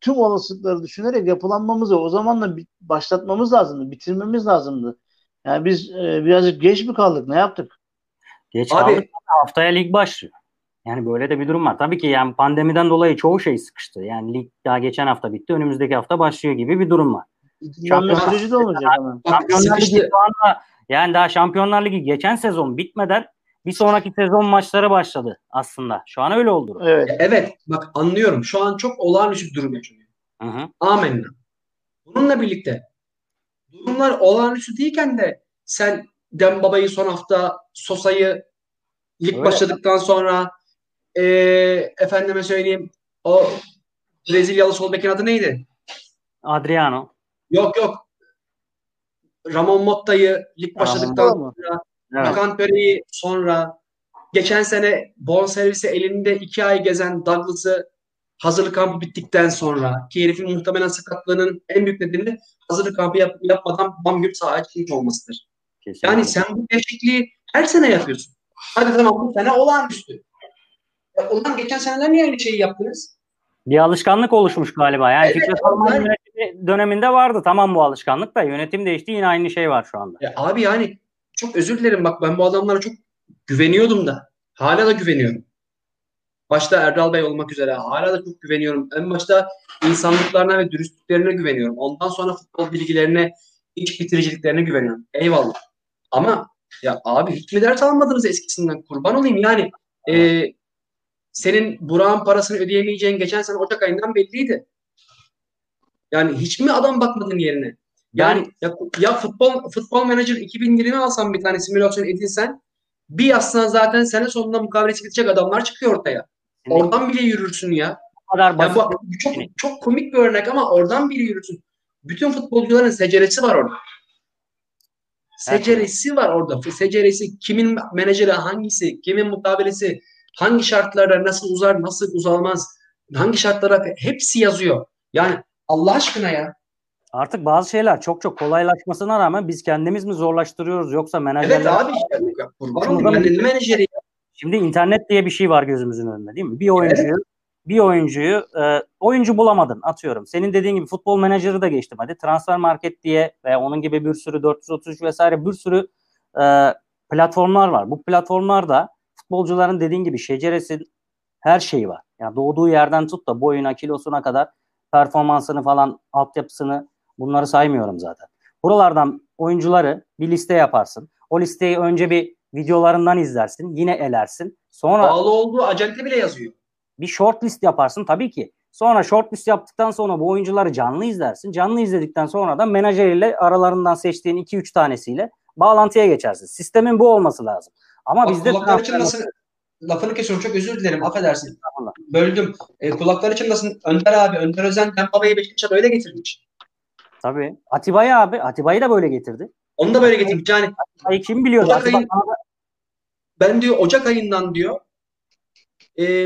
tüm olasılıkları düşünerek yapılanmamızı o zamanla başlatmamız lazımdı. Bitirmemiz lazımdı. Yani biz birazcık geç mi kaldık? Ne yaptık? Geç kaldık. Haftaya lig başlıyor. Yani böyle de bir durum var. Tabii ki yani pandemiden dolayı çoğu şey sıkıştı. Yani lig daha geçen hafta bitti. Önümüzdeki hafta başlıyor gibi bir durum var. Şampiyonlar Ligi de olacak hemen. Şampiyonlar Ligi şu anda yani daha Şampiyonlar Ligi geçen sezon bitmeden bir sonraki sezon maçları başladı aslında. Şu an öyle oldu. Evet. Bak anlıyorum. Şu an çok olağanüstü bir durum yaşanıyor. Amenna. Bununla birlikte durumlar olağanüstü değilken de sen Dembaba'yı son hafta, Sosa'yı lig başladıktan sonra efendime söyleyeyim o Brezilyalı sol bekin adı neydi? Adriano. Yok. Ramon Motta'yı lig başladıktan sonra Hakan Pere'yi sonra geçen sene bonservisi elinde 2 ay gezen Douglas'ı hazırlık kampı bittikten sonra ki herifin muhtemelen sakatlığının en büyük nedeni hazırlık kampı yapmadan bam gibi sahaya çıkmış olmasıdır. Kesinlikle. Yani sen bu değişikliği her sene yapıyorsun. Hadi tamam bu sene olağanüstü. Ondan geçen seneler niye aynı şeyi yaptınız? Bir alışkanlık oluşmuş galiba. Yani döneminde vardı tamam bu alışkanlık da yönetim değişti yine aynı şey var şu anda. Abi yani çok özür dilerim bak ben bu adamlara çok güveniyordum da hala da güveniyorum. Başta Erdal Bey olmak üzere hala da çok güveniyorum. En başta insanlıklarına ve dürüstlüklerine güveniyorum. Ondan sonra futbol bilgilerine, iç bitiriciliklerine güveniyorum. Eyvallah. Ama ya abi hiç mi ders almadınız eskisinden? Kurban olayım yani. Senin Burak'ın parasını ödeyemeyeceğin geçen sene Ocak ayından belliydi. Yani hiç mi adam bakmadın yerine? Yani ya futbol menajer 2020 alsan bir tane simülasyon edinsen Bir yazsan zaten sene sonunda mukavelesi gidecek adamlar çıkıyor ortaya. Oradan bile yürürsün ya. Yani bu çok, çok komik bir örnek ama oradan bile yürürsün. Bütün futbolcuların seceresi var orada. Seceresi var orada. Seceresi kimin menajeri hangisi, kimin mukavelesi, hangi şartlarda nasıl uzar, nasıl uzalmaz, hangi şartlara hepsi yazıyor. Yani Allah aşkına ya. Artık bazı şeyler çok çok kolaylaşmasına rağmen biz kendimiz mi zorlaştırıyoruz yoksa menajerler... Evet abi işte. Şimdi internet diye bir şey var gözümüzün önünde değil mi? Bir oyuncuyu bulamadın atıyorum. Senin dediğin gibi futbol menajeri de geçtim hadi. Transfer market diye veya onun gibi bir sürü 433 vesaire bir sürü platformlar var. Bu platformlarda futbolcuların dediğin gibi şeceresinin her şeyi var. Yani doğduğu yerden tut da boyuna, kilosuna kadar performansını falan, altyapısını bunları saymıyorum zaten. Buralardan oyuncuları bir liste yaparsın. O listeyi önce bir videolarından izlersin. Yine elersin. Sonra bağlı olduğu acente bile yazıyor. Bir short list yaparsın tabii ki. Sonra short list yaptıktan sonra bu oyuncuları canlı izlersin. Canlı izledikten sonra da menajeriyle aralarından seçtiğin 2-3 tanesiyle bağlantıya geçersin. Sistemin bu olması lazım. Ama bak, bizde... Kulakları Çınlasın, lafını kesiyorum çok özür dilerim affedersin. Böldüm. Kulakları Çınlasın Önder abi, Önder Özen Tempa'yı Beşiktaş'a böyle getirmiş. Tabii. Atiba'yı abi, Atiba'yı da böyle getirdi. Onu da böyle getirmiş. Yani kim biliyor? Ben diyor Ocak ayından diyor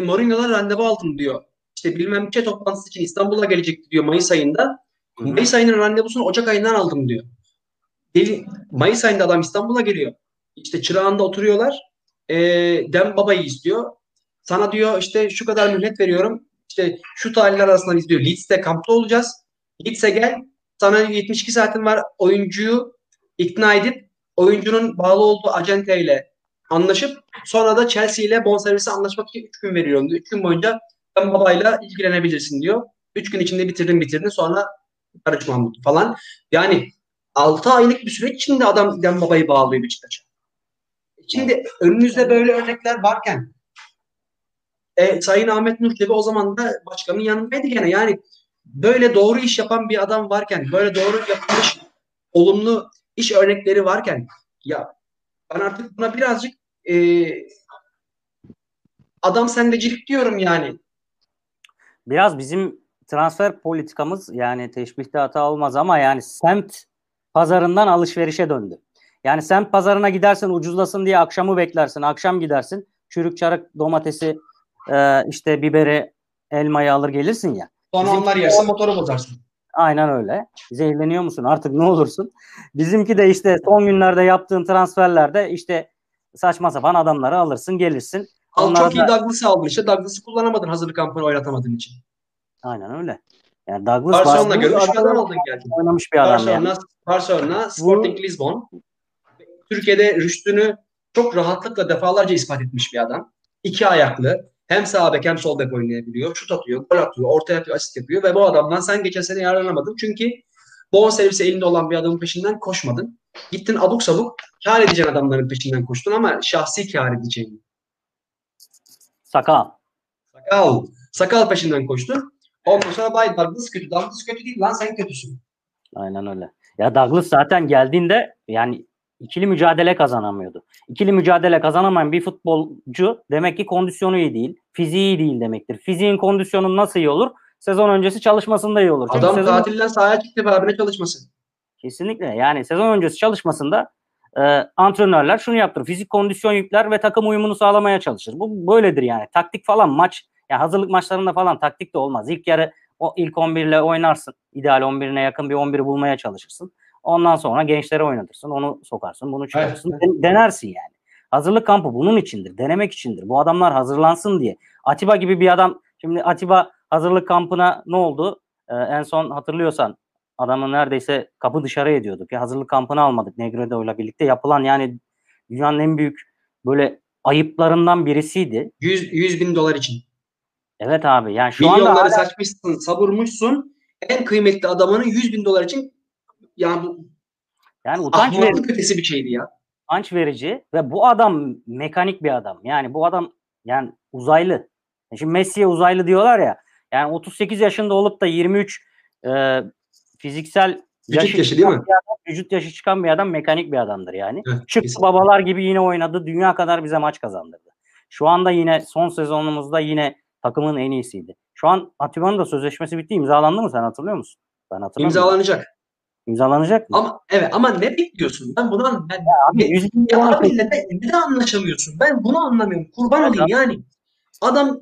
Mourinho'dan randevu aldım diyor. İşte bilmem bütçe toplantısı için İstanbul'a gelecekti diyor Mayıs ayında. Hı-hı. Mayıs ayının randevusunu Ocak ayından aldım diyor. Mayıs ayında adam İstanbul'a geliyor. İşte Çırağan'da oturuyorlar. Dem Baba'yı istiyor. Sana diyor işte şu kadar mühlet veriyorum. İşte şu tarihler arasından izliyor. Leeds'te kampta olacağız. Leeds'e gel. Sana 72 saatin var. Oyuncuyu ikna edip oyuncunun bağlı olduğu acenteyle anlaşıp sonra da Chelsea ile bonservisi anlaşmak için 3 gün veriyorum diyor. 3 gün boyunca ben babayla ilgilenebilirsin diyor. 3 gün içinde bitirdin sonra karışmam falan. Yani 6 aylık bir süreç içinde adam ben babayı bağlıyor Beşiktaş'a. Şimdi önünüzde böyle örnekler varken Sayın Ahmet Nur Çebi o zaman da başkanın yanındaydı gene. Yani böyle doğru iş yapan bir adam varken, böyle doğru yapılmış olumlu iş örnekleri varken ya ben artık buna birazcık adam sendecilik diyorum yani. Biraz bizim transfer politikamız yani teşbihte hata olmaz ama yani semt pazarından alışverişe döndü. Yani semt pazarına gidersen ucuzlasın diye akşamı beklersin. Akşam gidersin çürük çarık domatesi işte biberi elmayı alır gelirsin ya. Sonra onlar yerse motoru bozarsın. Aynen öyle. Zehirleniyor musun? Artık ne olursun. Bizimki de işte son günlerde yaptığın transferlerde işte saçma sapan adamları alırsın gelirsin. Al çok iyi Douglas'ı aldın işte. Douglas'ı kullanamadın hazırlık kampını oynatamadığın için. Aynen öyle. Yani Douglas Barcelona'da görmüş bir adam aldın geldi. Oynamış bir adam yani. Barcelona, Sporting Lisbon. Türkiye'de rüştünü çok rahatlıkla defalarca ispat etmiş bir adam. 2 ayaklı. Hem sağ bek hem sol bek oynayabiliyor. Şut atıyor, gol atıyor, orta yapıyor, asist yapıyor ve bu adamdan sen geçen sene yararlanamadın. Çünkü bonservisi elinde olan bir adamın peşinden koşmadın. Gittin abuk sabuk kar edeceğin adamların peşinden koştun ama şahsi kar edeceğin. Sakal peşinden koştun. Ondan sonra bay Douglas kötü. Douglas kötü değil lan sen kötüsün. Aynen öyle. Ya Douglas zaten geldiğinde yani İkili mücadele kazanamıyordu. İkili mücadele kazanamayan bir futbolcu demek ki kondisyonu iyi değil. Fiziği iyi değil demektir. Fiziğin kondisyonu nasıl iyi olur? Sezon öncesi çalışmasında iyi olur. Çünkü adam tatilden sahaya çıktı beraberine çalışması. Kesinlikle. Yani sezon öncesi çalışmasında antrenörler şunu yaptır. Fizik kondisyon yükler ve takım uyumunu sağlamaya çalışır. Bu böyledir yani. Taktik falan maç. Yani hazırlık maçlarında falan taktik de olmaz. İlk yarı o ilk 11 ile oynarsın. İdeal 11'ine yakın bir 11'i bulmaya çalışırsın. Ondan sonra gençlere oynatırsın, onu sokarsın, bunu çıkarırsın, denersin yani. Hazırlık kampı bunun içindir, denemek içindir. Bu adamlar hazırlansın diye. Atiba gibi bir adam, şimdi Atiba hazırlık kampına ne oldu? En son hatırlıyorsan adamı neredeyse kapı dışarı ediyorduk. Ya hazırlık kampına almadık Negredo'yla birlikte yapılan yani dünyanın en büyük böyle ayıplarından birisiydi. 100 bin dolar için. Evet abi. Yani şu milyonları anda saçmışsın, savurmuşsun. En kıymetli adamının 100 bin dolar için. Yani utanç verici kötesi bir şeydi ya. Utanç verici ve bu adam mekanik bir adam. Yani bu adam yani uzaylı. Şimdi Messi'ye uzaylı diyorlar ya. Yani 38 yaşında olup da 23 fiziksel Vücut yaşı değil mi? Adam, vücut yaşı çıkan bir adam mekanik bir adamdır yani. Çıktı babalar gibi yine oynadı. Dünya kadar bize maç kazandırdı. Şu anda yine son sezonumuzda yine takımın en iyisiydi. Şu an Atiba'nın da sözleşmesi bitti. İmzalandı mı sen hatırlıyor musun? Ben hatırlamıyorum. İmzalanacak. İmzalanacak mı? Ama evet ama ne bekliyorsun? Ben bundan ne anlaşamıyorsun? Ben bunu anlamıyorum. Kurban olayım yani. Adam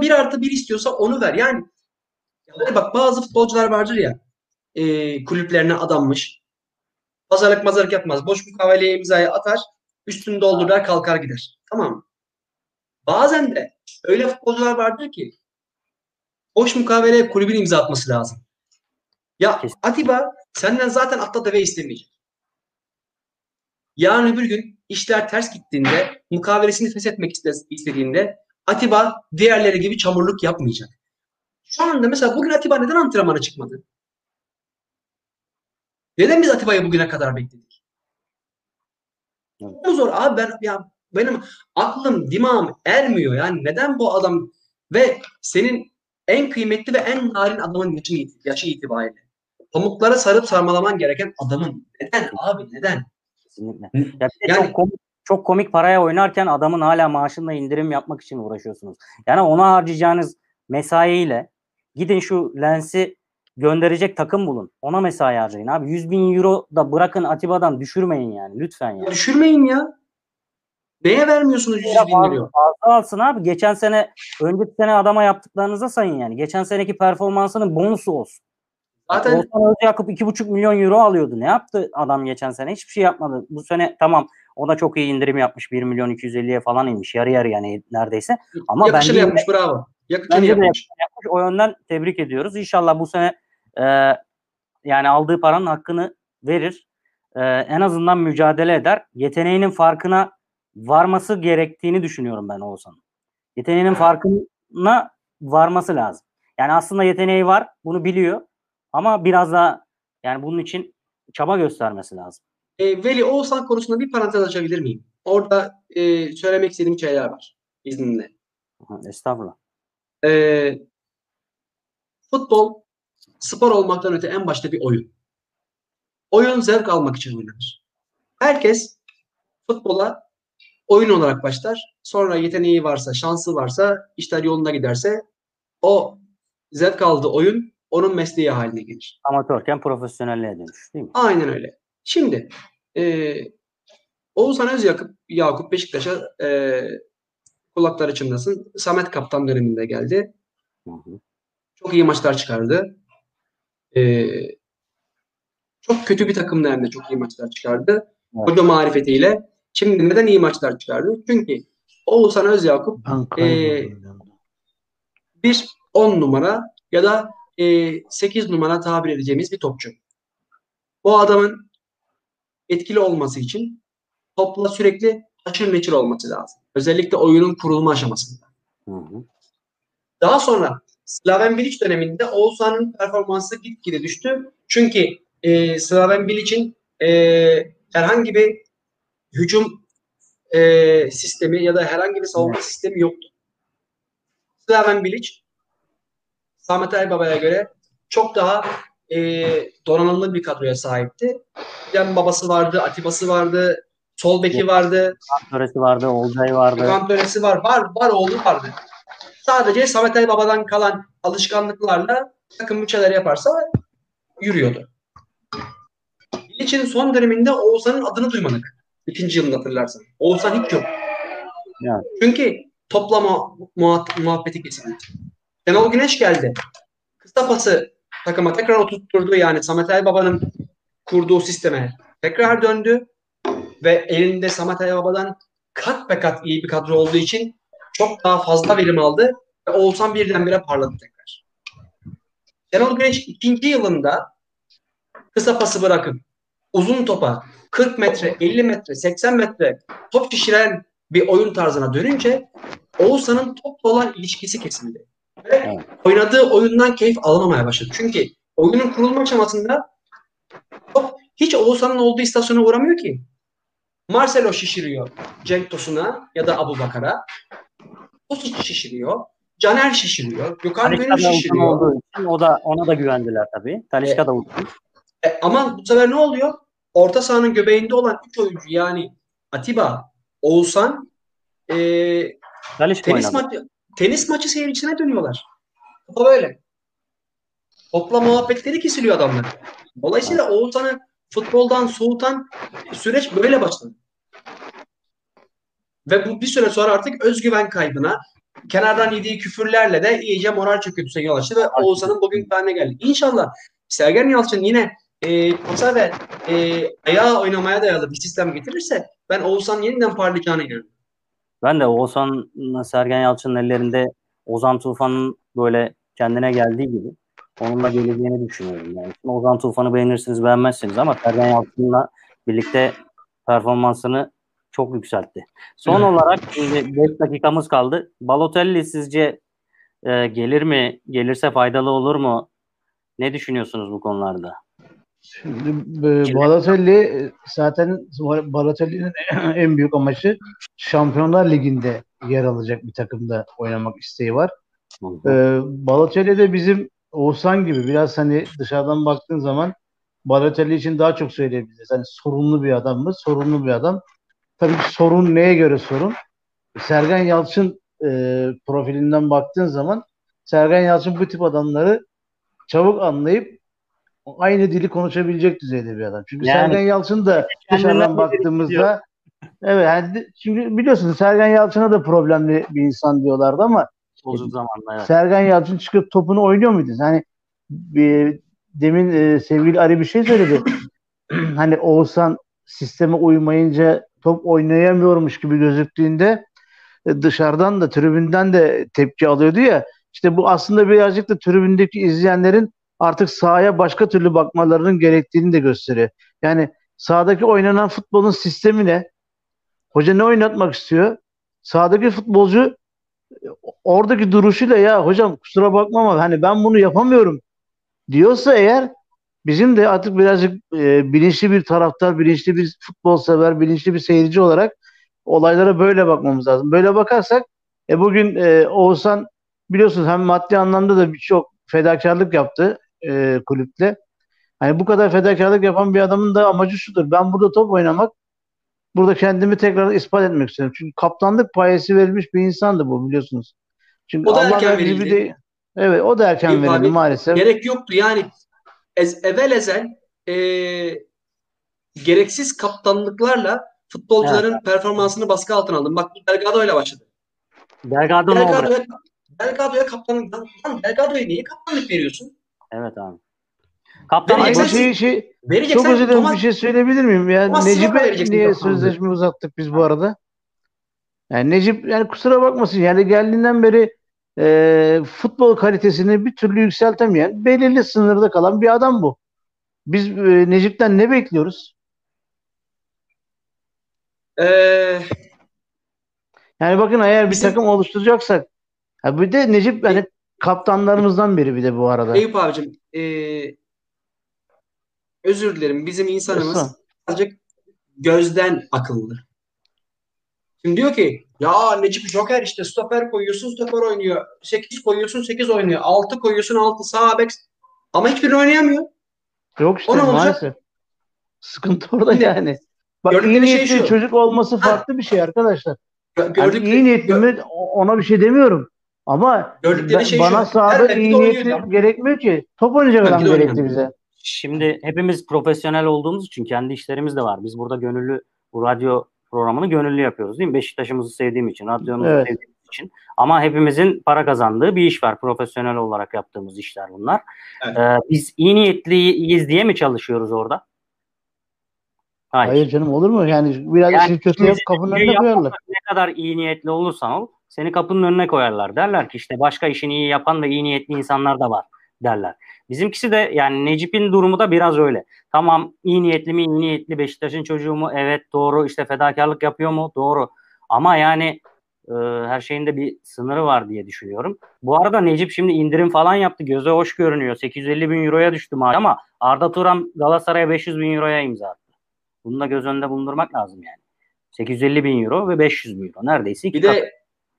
1+1 istiyorsa onu ver. Yani bak bazı futbolcular vardır ya kulüplerine adanmış. Pazarlık yapmaz. Boş mukaveleye imzayı atar. Üstünü doldurlar kalkar gider. Tamam mı? Bazen de öyle futbolcular vardır ki boş mukaveleye kulübün imza atması lazım. Ya Atiba senden zaten atla deve istemeyecek. Yarın öbür gün işler ters gittiğinde mukavelesini feshetmek istediğinde Atiba diğerleri gibi çamurluk yapmayacak. Şu anda mesela bugün Atiba neden antrenmana çıkmadı? Neden biz Atiba'yı bugüne kadar bekledik? Bu zor abi benim aklım, dimağım ermiyor. Yani neden bu adam ve senin en kıymetli ve en narin adamın yaşı itibariyle pamuklara sarıp sarmalaman gereken adamın neden abi neden? Kesinlikle. Yani çok komik paraya oynarken adamın hala maaşında indirim yapmak için uğraşıyorsunuz. Yani ona harcayacağınız mesaiyle gidin şu Lens'i gönderecek takım bulun. Ona mesai harcayın abi. 100.000 euro da bırakın Atiba'dan düşürmeyin yani. Lütfen yani. Düşürmeyin ya. Neye vermiyorsunuz 100.000 euro? Fazla alsın abi. Geçen sene, önceki sene adama yaptıklarınıza sayın yani. Geçen seneki performansının bonusu olsun. Zaten Yakıp 2,5 milyon euro alıyordu. Ne yaptı adam geçen sene? Hiçbir şey yapmadı. Bu sene tamam o da çok iyi indirim yapmış. 1 milyon 250'ye falan inmiş. Yarı yani neredeyse. Ama yakışır yapmış de, bravo. Yakışır yapmış. O yönden tebrik ediyoruz. İnşallah bu sene yani aldığı paranın hakkını verir. En azından mücadele eder. Yeteneğinin farkına varması gerektiğini düşünüyorum ben Oğuzhan'ın. Yeteneğinin farkına varması lazım. Yani aslında yeteneği var. Bunu biliyor. Ama biraz daha yani bunun için çaba göstermesi lazım. Veli Oğuzhan konusunda bir parantez açabilir miyim? Orada söylemek istediğim şeyler var. İzninle. Estağfurullah. Futbol spor olmaktan öte en başta bir oyun. Oyun zevk almak için oynanır. Herkes futbola oyun olarak başlar. Sonra yeteneği varsa, şansı varsa, işler yolunda giderse o zevk aldığı oyun onun mesleği haline gelir. Amatörken profesyonelliğe dönüş değil mi? Aynen öyle. Şimdi Oğuzhan Yakup Beşiktaş'a kulakları çınlasın. Samet Kaptan döneminde geldi. Hı hı. Çok iyi maçlar çıkardı. Çok kötü bir takımda hem de çok iyi maçlar çıkardı. Evet. Hoca marifetiyle. Şimdi neden iyi maçlar çıkardı? Çünkü Oğuzhan Özyakup bir 10 numara ya da 8 numara tabir edeceğimiz bir topçu. Bu adamın etkili olması için topla sürekli haşır neşir olması lazım. Özellikle oyunun kurulma aşamasında. Hı hı. Daha sonra Slaven Bilic döneminde Oğuzhan'ın performansı gitgide düştü. Çünkü Slaven Bilic'in herhangi bir hücum sistemi ya da herhangi bir savunma sistemi yoktu. Slaven Bilic Samet Aybaba'ya göre çok daha donanımlı bir kadroya sahipti. Yani babası vardı, Atiba'sı vardı, sol beki vardı. Kantöresi vardı, Olcay vardı. Kantöresi var oğlu vardı. Sadece Samet Aybaba'dan kalan alışkanlıklarla takım bütçeleri yaparsa yürüyordu. İliç'in son döneminde Oğuzhan'ın adını duymadık. 2. yılında hatırlarsan. Oğuzhan hiç yok. Yani. Çünkü toplama muhabbeti kesildi. Şenol Güneş geldi. Kısa pası takıma tekrar oturtturdu. Yani Samet Aybaba'nın kurduğu sisteme tekrar döndü. Ve elinde Samet Aybaba'dan kat be kat iyi bir kadro olduğu için çok daha fazla verim aldı. Ve Oğuzhan birdenbire parladı tekrar. Şenol Güneş 2. yılında kısa pası bırakıp uzun topa 40 metre, 50 metre, 80 metre top şişiren bir oyun tarzına dönünce Oğuzhan'ın topla olan ilişkisi kesildi. Ve oynadığı oyundan keyif alamamaya başladı. Çünkü oyunun kurulma aşamasında top hiç Oğuzhan'ın olduğu istasyona uğramıyor ki. Marcelo şişiriyor Cenk Tosun'a ya da Abubakar'a. Tosun şişiriyor. Caner şişiriyor. Gökhan Gönül şişiriyor. O da ona da güvendiler tabii. Talişka da vurdu. Aman bu sefer ne oluyor? Orta sahanın göbeğinde olan 3 oyuncu yani Atiba, Oğuzhan, tenis maçı seyircisine dönüyorlar. O böyle. Topla muhabbetleri kesiliyor adamlar. Dolayısıyla Oğuzhan'ı futboldan soğutan süreç böyle başladı. Ve bu bir süre sonra artık özgüven kaybına, kenardan yediği küfürlerle de iyice moral çöküntüsüne yol açtı ve Oğuzhan'ın bugün haline geldi. İnşallah Sergen Yalçın yine pasa ve ayağa oynamaya dayalı bir sistem getirirse ben Oğuzhan'ın yeniden parlayacağını görüyorum. Ben de Oğuzhan'la Sergen Yalçın'ın ellerinde Ozan Tufan'ın böyle kendine geldiği gibi onun da geleceğini düşünüyorum. Yani Ozan Tufan'ı beğenirsiniz beğenmezsiniz ama Sergen Yalçın'la birlikte performansını çok yükseltti. Son olarak şimdi 5 dakikamız kaldı. Balotelli sizce gelir mi? Gelirse faydalı olur mu? Ne düşünüyorsunuz bu konularda? Balotelli zaten Balotelli'nin en büyük amacı Şampiyonlar Ligi'nde yer alacak bir takımda oynamak isteği var. Balotelli de bizim Oğuzhan gibi biraz hani dışarıdan baktığın zaman Balotelli için daha çok söyleyebiliriz. Hani sorunlu bir adam mı? Sorunlu bir adam. Tabii ki sorun neye göre sorun? Sergen Yalçın profilinden baktığın zaman Sergen Yalçın bu tip adamları çabuk anlayıp aynı dili konuşabilecek düzeyde bir adam. Çünkü yani, Sergen Yalçın da dışarıdan baktığımızda evet yani çünkü biliyorsunuz Sergen Yalçın'a da problemli bir insan diyorlardı ama uzun zamanlar. Evet. Sergen Yalçın çıkıp topunu oynuyor muydu? Hani demin sevgili Ari bir şey söyledi. Hani Oğuzhan sisteme uymayınca top oynayamıyormuş gibi gözüktüğünde dışarıdan da tribünden de tepki alıyordu ya. İşte bu aslında birazcık da tribündeki izleyenlerin artık sahaya başka türlü bakmalarının gerektiğini de gösteriyor. Yani sahadaki oynanan futbolun sistemi ne? Hoca ne oynatmak istiyor? Sahadaki futbolcu oradaki duruşuyla ya hocam kusura bakma ama hani ben bunu yapamıyorum diyorsa eğer bizim de artık birazcık bilinçli bir taraftar, bilinçli bir futbol sever, bilinçli bir seyirci olarak olaylara böyle bakmamız lazım. Böyle bakarsak bugün Oğuzhan biliyorsunuz hem maddi anlamda da birçok fedakarlık yaptı kulüple. Hani bu kadar fedakarlık yapan bir adamın da amacı şudur. Ben burada top oynamak, burada kendimi tekrar ispat etmek istiyorum. Çünkü kaptanlık payesi verilmiş bir insandı bu biliyorsunuz. Çünkü o da erken verildi. Evet o da erken verildi maalesef. Gerek yoktu yani. Ezel gereksiz kaptanlıklarla futbolcuların performansını baskı altına aldım. Bak Delgado ile başladı. Delgado'ya kaptanlık. Delgado'ya niye kaptanlık veriyorsun? Evet abi. Kaptanlık çok özür dilerim bir şey söyleyebilir miyim? Yani Necip'e niye sözleşme uzattık biz bu arada? Yani Necip yani kusura bakmasın yani geldiğinden beri futbol kalitesini bir türlü yükseltemeyen, belirli sınırda kalan bir adam bu. Biz Necip'ten ne bekliyoruz? Yani bakın eğer bir takım oluşturacaksak bir de Necip yani kaptanlarımızdan biri bir de bu arada. Eyüp abicim özür dilerim. Bizim insanımız azıcık gözden akıllı. Şimdi diyor ki ya Necip Joker işte stoper koyuyorsun stoper oynuyor. 8 koyuyorsun 8 oynuyor. 6 koyuyorsun 6 sağ bek ama hiçbirini oynayamıyor. Yok işte maalesef. Sıkıntı orada yani. Bak iyi niyetli çocuk olması farklı bir şey arkadaşlar. Yani iyi niyetli mi ona bir şey demiyorum. Ama bana sahada iyi niyetli gerekmiyor ki. Top oynayacak adam gerekti bize. Şimdi hepimiz profesyonel olduğumuz için kendi işlerimiz de var. Biz burada gönüllü bu radyo programını gönüllü yapıyoruz değil mi? Beşiktaş'ımızı sevdiğim için, radyomuzu sevdiğim için. Ama hepimizin para kazandığı bir iş var. Profesyonel olarak yaptığımız işler bunlar. Evet. Biz iyi niyetliyiz diye mi çalışıyoruz orada? Hayır canım olur mu? Yani biraz işin kötü yap kapının önüne koyarlar. Ne kadar iyi niyetli olursan ol seni kapının önüne koyarlar. Derler ki işte başka işini iyi yapan ve iyi niyetli insanlar da var derler. Bizimkisi de yani Necip'in durumu da biraz öyle. Tamam iyi niyetli mi iyi niyetli Beşiktaş'ın çocuğu mu? Evet doğru işte fedakarlık yapıyor mu? Doğru. Ama yani her şeyin de bir sınırı var diye düşünüyorum. Bu arada Necip şimdi indirim falan yaptı. Göze hoş görünüyor. 850.000 euroya düştü maaş ama Arda Turan Galatasaray'a 500.000 euroya imza attı. Bunu da göz önünde bulundurmak lazım yani. 850.000 euro ve 500.000 euro. Neredeyse iki kat. Bir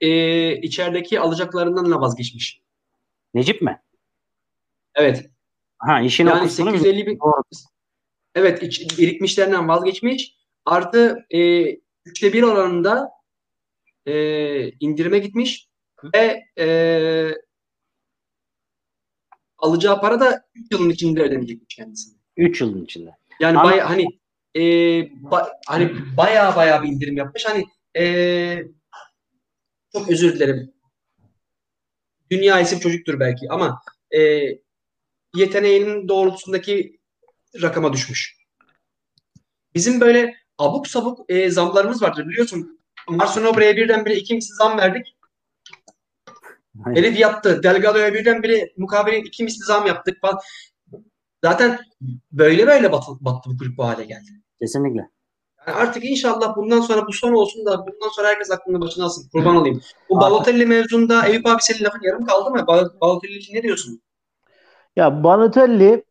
de içerideki alacaklarından da vazgeçmiş. Necip mi? Evet. Ha, işin yani 850 bin, evet birikmişlerinden vazgeçmiş. Artı 3'te 1 oranında indirime gitmiş ve alacağı para da 3 yılın içinde ödenecekmiş kendisine. 3 yılın içinde. Yani bayağı hani bayağı bir indirim yapmış. Hani çok özür dilerim. Dünya isim çocuktur belki ama yeteneğinin doğrultusundaki rakama düşmüş. Bizim böyle abuk sabuk zamlarımız vardır biliyorsun. Marcelo Obre'ye birdenbire 2 misli zam verdik. Elif yaptı. Delgado'ya birdenbire mukabele 2 misli zam yaptık falan. Zaten böyle battı bu kulüp, bu hale geldi. Kesinlikle. Yani artık inşallah bundan sonra bu son olsun da bundan sonra herkes aklını başına alsın. Kurban olayım. Bu Balotelli mevzunda Eyüp abi senin lafın yarım kaldı mı? Balotelli için ne diyorsun? Ya Balotelli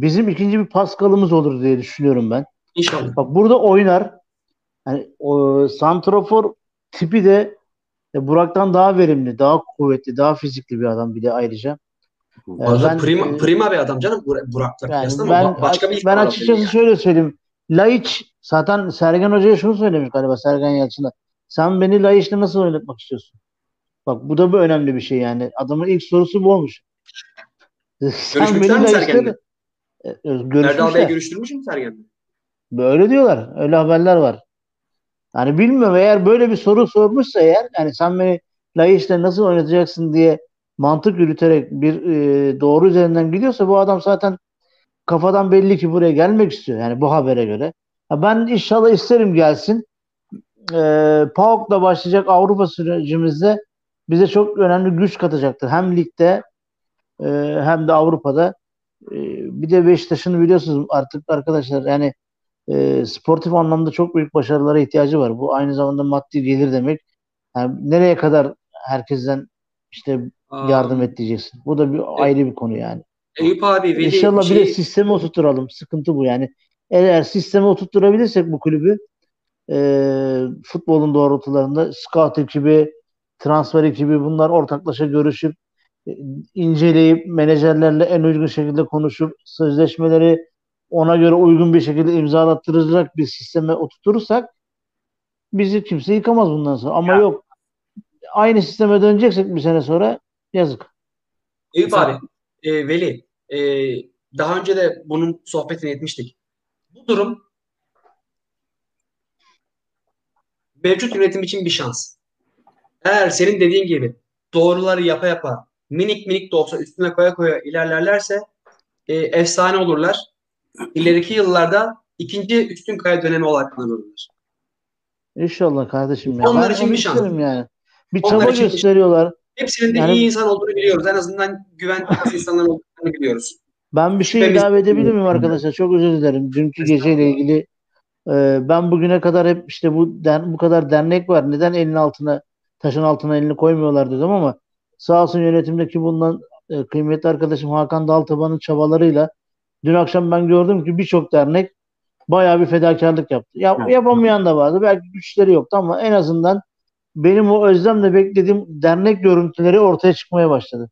bizim ikinci bir Pascal'ımız olur diye düşünüyorum ben. İnşallah. Bak burada oynar. Yani o santrafor tipi de Burak'tan daha verimli, daha kuvvetli, daha fizikli bir adam bir de ayrıca. Ben, prima bir adam canım Burak'ta. Yani ben açıkçası yani şöyle söyleyeyim. Laiç zaten Sergen Hoca'ya şunu söylemiş galiba, Sergen Yalçın'a. Sen beni Laiç'le nasıl oynatmak istiyorsun? Bak bu da bir önemli bir şey yani. Adamın ilk sorusu bu olmuş. Görüşmüşler mi Sergen'le? Erdal Bey görüştürmüş mü Sergen'le? Böyle diyorlar. Öyle haberler var. Yani bilmiyorum, eğer böyle bir soru sormuşsa eğer, yani sen beni Laiç'le nasıl oynatacaksın diye mantık yürüterek bir doğru üzerinden gidiyorsa bu adam zaten kafadan belli ki buraya gelmek istiyor. Yani bu habere göre. Ya ben inşallah isterim gelsin. PAOK'la başlayacak Avrupa sürecimizde bize çok önemli güç katacaktır. Hem ligde hem de Avrupa'da. Bir de Beşiktaş'ın biliyorsunuz artık arkadaşlar yani sportif anlamda çok büyük başarılara ihtiyacı var. Bu aynı zamanda maddi gelir demek. Yani nereye kadar herkesten işte yardım et diyeceksin. Bu da bir ayrı bir konu yani. Eyüp abi, İnşallah bir de sistemi oturturalım. Sıkıntı bu yani. Eğer sistemi oturtturabilirsek bu kulübü futbolun doğrultularında scout ekibi, transfer ekibi bunlar ortaklaşa görüşüp inceleyip menajerlerle en uygun şekilde konuşup sözleşmeleri ona göre uygun bir şekilde imzalattıracak bir sisteme oturtursak bizi kimse yıkamaz bundan sonra. Ama ya, yok. Aynı sisteme döneceksek bir sene sonra yazık. Eyüp abi, Veli, daha önce de bunun sohbetini etmiştik. Bu durum mevcut yönetim için bir şans. Eğer senin dediğin gibi doğruları yapa yapa minik de olsa üstüne koya koya ilerlerlerse efsane olurlar. İleriki yıllarda ikinci üstün kaya dönemi olarak kullanılırlar. İnşallah kardeşim. Ya. Onlar için bir şans. Yani. Bir çaba gösteriyorlar. Hepsinin de yani, iyi insan olduğunu biliyoruz. En azından güvendiğimiz insanlar olduğunu biliyoruz. Ben bir şey ilave edebilir miyim arkadaşlar? Çok özür dilerim. Dünkü geceyle ilgili ben bugüne kadar hep işte bu kadar dernek var. Neden elinin altına, taşın altına elini koymuyorlar dedim ama sağ olsun yönetimdeki bulunan kıymetli arkadaşım Hakan Daltaban'ın çabalarıyla dün akşam ben gördüm ki birçok dernek bayağı bir fedakarlık yaptı. Yapamayan da vardı. Belki güçleri yoktu ama en azından benim o özlemle beklediğim dernek görüntüleri ortaya çıkmaya başladı.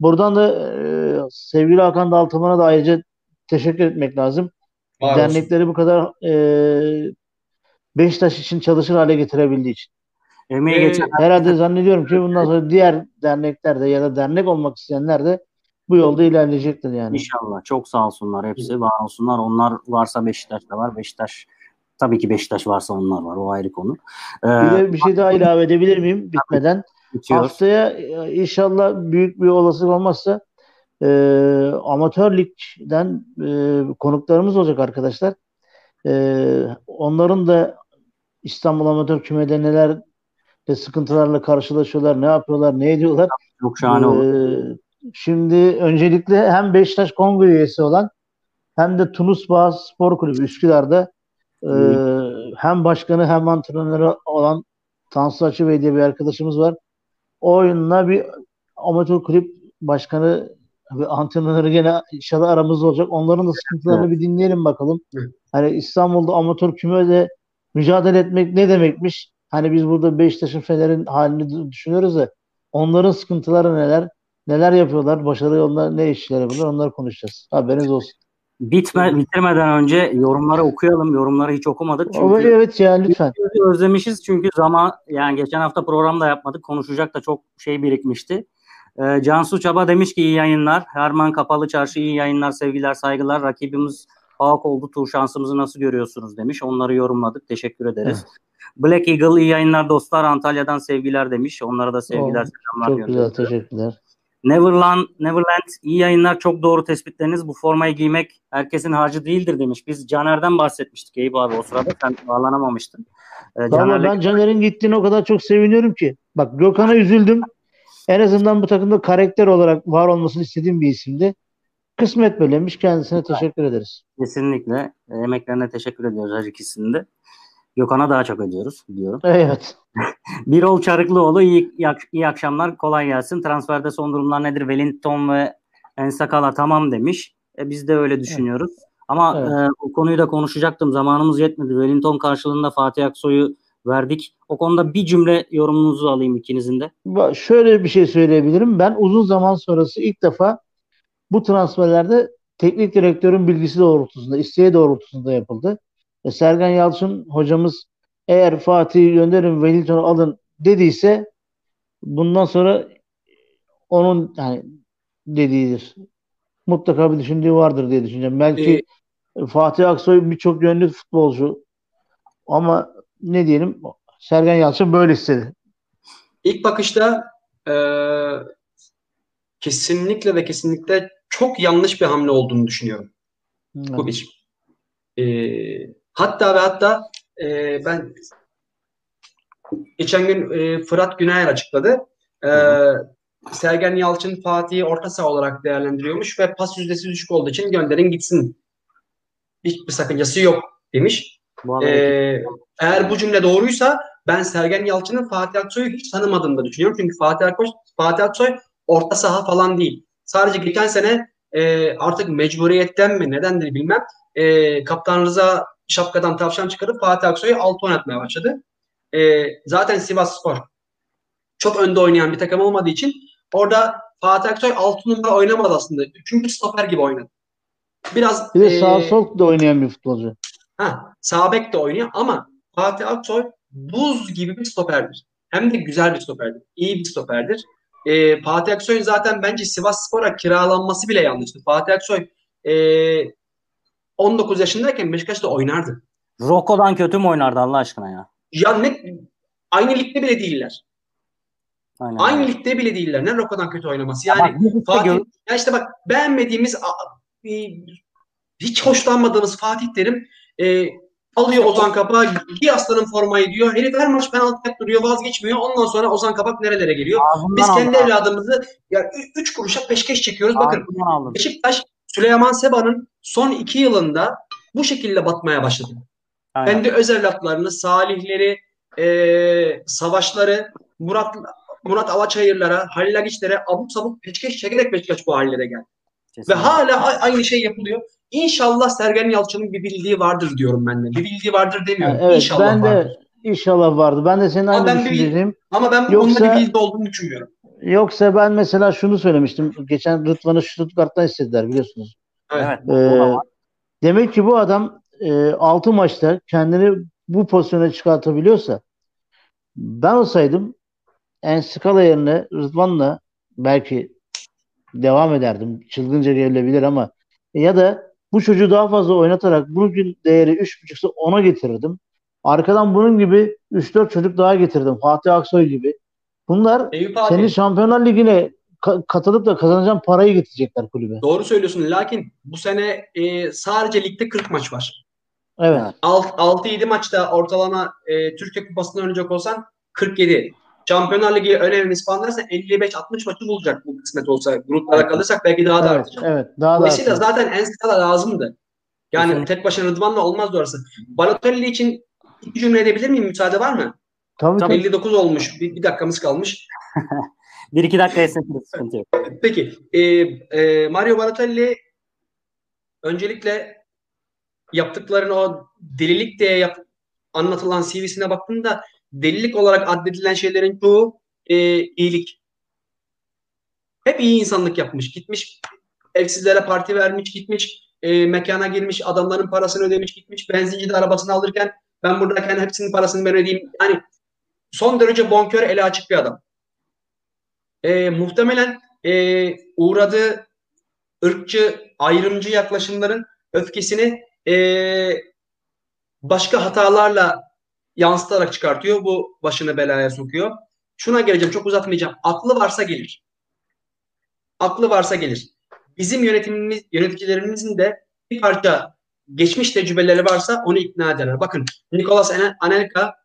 Buradan da sevgili Hakan Daltaman'a da ayrıca teşekkür etmek lazım. Var dernekleri olsun. Bu kadar Beşiktaş için çalışır hale getirebildiği için. Herhalde zannediyorum ki bundan sonra diğer dernekler de ya da dernek olmak isteyenler de bu yolda ilerleyecektir yani. İnşallah. Çok sağ olsunlar hepsi. Var olsunlar. Onlar varsa Beşiktaş'ta var. Beşiktaş tabii ki, Beşiktaş varsa onlar var. O ayrı konu. Bir şey daha ilave edebilir miyim bitmeden? Bitiyoruz. Haftaya inşallah büyük bir olasılık olmazsa amatör ligden konuklarımız olacak arkadaşlar. Onların da İstanbul Amatör Küme'de neler sıkıntılarla karşılaşıyorlar, ne yapıyorlar, ne ediyorlar. Çok şahane olur. Şimdi öncelikle hem Beşiktaş Kongre üyesi olan hem de Tunus Bağız Spor Kulübü Üsküdar'da hem başkanı hem antrenörü olan Tansu Açıbey diye bir arkadaşımız var. O oyunla bir amatör kulüp başkanı ve antrenörü gene inşallah aramızda olacak. Onların da sıkıntılarını bir dinleyelim bakalım. Hani İstanbul'da amatör kümede mücadele etmek ne demekmiş? Hani biz burada Beşiktaş'ın, Fener'in halini düşünüyoruz da onların sıkıntıları neler? Neler yapıyorlar? Başarı yolları ne işleri bunlar? Onları konuşacağız. Haberiniz olsun. bitirmeden önce yorumları okuyalım. Yorumları hiç okumadık çünkü. Evet ya, lütfen. Özlemişiz çünkü zaman, yani geçen hafta programda yapmadık. Konuşacak da çok şey birikmişti. Cansu Çaba demiş ki iyi yayınlar. Herman Kapalı Çarşı iyi yayınlar, sevgiler, saygılar. Rakibimiz PAOK oldu. Tur şansımızı nasıl görüyorsunuz demiş. Onları yorumladık. Teşekkür ederiz. Evet. Black Eagle iyi yayınlar dostlar. Antalya'dan sevgiler demiş. Onlara da sevgiler, selamlar. Çok güzel, teşekkürler. Neverland iyi yayınlar, çok doğru tespitleriniz. Bu formayı giymek herkesin harcı değildir demiş. Biz Caner'den bahsetmiştik Eyüp abi o sırada. Sen bağlanamamıştın. Ben Caner'in gittiğine o kadar çok seviniyorum ki. Bak Gökhan'a üzüldüm. En azından bu takımda karakter olarak var olmasını istediğim bir isimdi. Kısmet böylemiş. Kendisine teşekkür ederiz. Kesinlikle. Emeklerine teşekkür ediyoruz her ikisini de. Gökhan'a daha çok ödüyoruz diyorum. Evet. Birol Çarıklıoğlu iyi akşamlar, kolay gelsin. Transferde son durumlar nedir? Wellington ve Ensakala tamam demiş. Biz de öyle düşünüyoruz. Evet. Ama o konuyu da konuşacaktım. Zamanımız yetmedi. Wellington karşılığında Fatih Aksoy'u verdik. O konuda bir cümle yorumunuzu alayım ikinizin de. Şöyle bir şey söyleyebilirim. Ben uzun zaman sonrası ilk defa bu transferlerde teknik direktörün bilgisi doğrultusunda, isteği doğrultusunda yapıldı. Sergen Yalçın hocamız eğer Fatih'i gönderin, Wellington'u alın dediyse bundan sonra onun yani dediğidir. Mutlaka bir düşündüğü vardır diye düşüneceğim. Belki Fatih Aksoy birçok yönlü futbolcu ama ne diyelim, Sergen Yalçın böyle istedi. İlk bakışta kesinlikle ve kesinlikle çok yanlış bir hamle olduğunu düşünüyorum. Evet. Bu biçim. Hatta ben geçen gün Fırat Günayer açıkladı. Sergen Yalçın Fatih'i orta saha olarak değerlendiriyormuş ve pas yüzdesi düşük olduğu için gönderin gitsin. Hiçbir sakıncası yok demiş. Eğer bu cümle doğruysa ben Sergen Yalçın'ın Fatih Aksoy'u hiç tanımadığını da düşünüyorum. Çünkü Fatih Aksoy orta saha falan değil. Sadece geçen sene artık mecburiyetten mi nedendir bilmem. Kaptan Rıza şapkadan tavşan çıkarıp Fatih Aksoy'u altı oynatmaya başladı. Zaten Sivasspor çok önde oynayan bir takım olmadığı için orada Fatih Aksoy 6 numara oynamadı aslında. 3. stoper gibi oynadı. Biraz bir sağ sol da oynayan bir futbolcu. Sağ bek de oynuyor ama Fatih Aksoy buz gibi bir stoperdir. Hem de güzel bir stoperdir. İyi bir stoperdir. Fatih Aksoy'un zaten bence Sivasspor'a kiralanması bile yanlıştı. Fatih Aksoy 19 yaşındayken Beşiktaş'ta oynardı. Roko'dan kötü mü oynardı Allah aşkına ya? Ya ne? Aynı ligde bile değiller. Aynen. Aynı ligde bile değiller. Ne Roko'dan kötü oynaması? Yani bak, Fatih, ya işte bak beğenmediğimiz, hiç hoşlanmadığımız Fatih Terim alıyor Ozan Kabak'ı, giy aslanın formayı diyor. Herif her maç penaltıya duruyor, vazgeçmiyor. Ondan sonra Ozan Kabak nerelere geliyor? Ağzından biz kendi evladımızı 3 kuruşa peşkeş çekiyoruz. Bakın Beşiktaş Süleyman Seba'nın son 2 yılında bu şekilde batmaya başladı. Aynen. Kendi öz evlatlarını, Salihleri, Savaşları, Murat Alaçayırlara, Halil Agiçlere abuk sabuk peşkeş çekerek Beşiktaş bu hallere geldi. Kesinlikle. Ve hala aynı şey yapılıyor. İnşallah Sergen Yalçın'ın bir bildiği vardır diyorum ben de. Bir bildiği vardır demiyorum. Evet, inşallah ben de vardır. İnşallah vardı. Ben de senin aynı düşündüğüm. Ama ben onunla bir bildi olduğunu düşünüyorum. Yoksa ben mesela şunu söylemiştim. Geçen Rıdvan'ı Stuttgart'tan istediler biliyorsunuz. Evet. Demek ki bu adam 6 maçta kendini bu pozisyona çıkartabiliyorsa ben olsaydım Enskala yerine Rıdvan'la belki devam ederdim. Çılgınca gelebilir ama ya da bu çocuğu daha fazla oynatarak bugün değeri 3.5'sa ona getirirdim. Arkadan bunun gibi 3-4 çocuk daha getirdim. Fatih Aksoy gibi. Bunlar senin Şampiyonlar Ligi'ne katılıp da kazanacağın parayı getirecekler kulübe. Doğru söylüyorsun. Lakin bu sene sadece ligde 40 maç var. Evet. 6-7 maçta ortalama Türkiye Kupası'nda oynayacak olsan 47. Şampiyonlar Ligi'ye önemli ispanlarsa 55-60 maçı bulacak bu kısmet olsa. Gruplara kalırsak belki daha da artacak. Evet, daha dolayısıyla da zaten Enskala lazımdı. Yani tek başına Rıdvan'la olmaz doğrusu. Balotelli için iki cümle edebilir miyim? Müsaade var mı? Tabii. 59 olmuş. Bir dakikamız kalmış. 1-2 dakika esnetiriz. Sıkıntı yok. Peki. Mario Balotelli öncelikle yaptıklarını o delilik diye anlatılan CV'sine baktığında delilik olarak addedilen şeylerin çoğu iyilik. Hep iyi insanlık yapmış. Gitmiş evsizlere parti vermiş. Gitmiş mekana girmiş, adamların parasını ödemiş, gitmiş, benzinci de arabasını alırken ben buradayken hepsinin parasını ben ödeyeyim. Yani son derece bonkör, ele açık bir adam. Muhtemelen uğradığı ırkçı, ayrımcı yaklaşımların öfkesini başka hatalarla yansıtarak çıkartıyor. Bu başını belaya sokuyor. Şuna geleceğim, çok uzatmayacağım. Aklı varsa gelir. Aklı varsa gelir. Bizim yöneticilerimizin de bir parça geçmiş tecrübeleri varsa onu ikna ederler. Bakın, Nicolas Anelka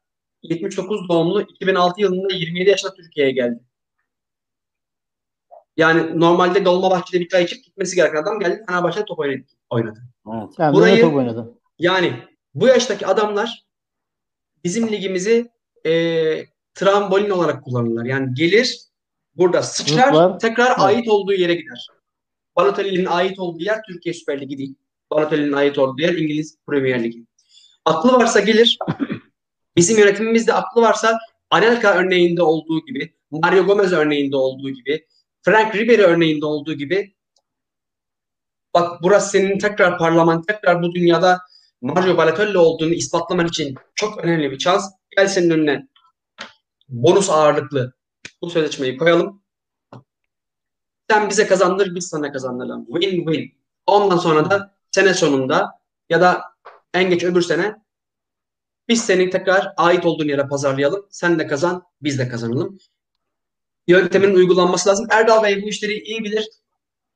79 doğumlu, 2006 yılında 27 yaşında Türkiye'ye geldi. Yani normalde Dolmabahçe'de bir çay içip gitmesi gereken adam geldi. Fenerbahçe'de top oynadı. Evet. Yani burayı, top oynadı. Yani bu yaştaki adamlar bizim ligimizi trambolin olarak kullanırlar. Yani gelir, burada sıçrar, Lutlar, tekrar ait olduğu yere gider. Balotelli'nin ait olduğu yer Türkiye Süper Ligi değil. Balotelli'nin ait olduğu yer İngiliz Premier Ligi. Aklı varsa gelir. Bizim yönetimimizde aklı varsa Anelka örneğinde olduğu gibi, Mario Gomez örneğinde olduğu gibi, Frank Ribery örneğinde olduğu gibi, bak burası senin tekrar parlaman, tekrar bu dünyada Mario Balotelli olduğunu ispatlaman için çok önemli bir şans. Gel senin önüne bonus ağırlıklı bu sözleşmeyi koyalım. Sen bize kazandır, biz sana kazandıralım. Win-win. Ondan sonra da sene sonunda ya da en geç öbür sene biz seni tekrar ait olduğun yere pazarlayalım. Sen de kazan, biz de kazanalım. Yöntemin uygulanması lazım. Erdal Bey bu işleri iyi bilir.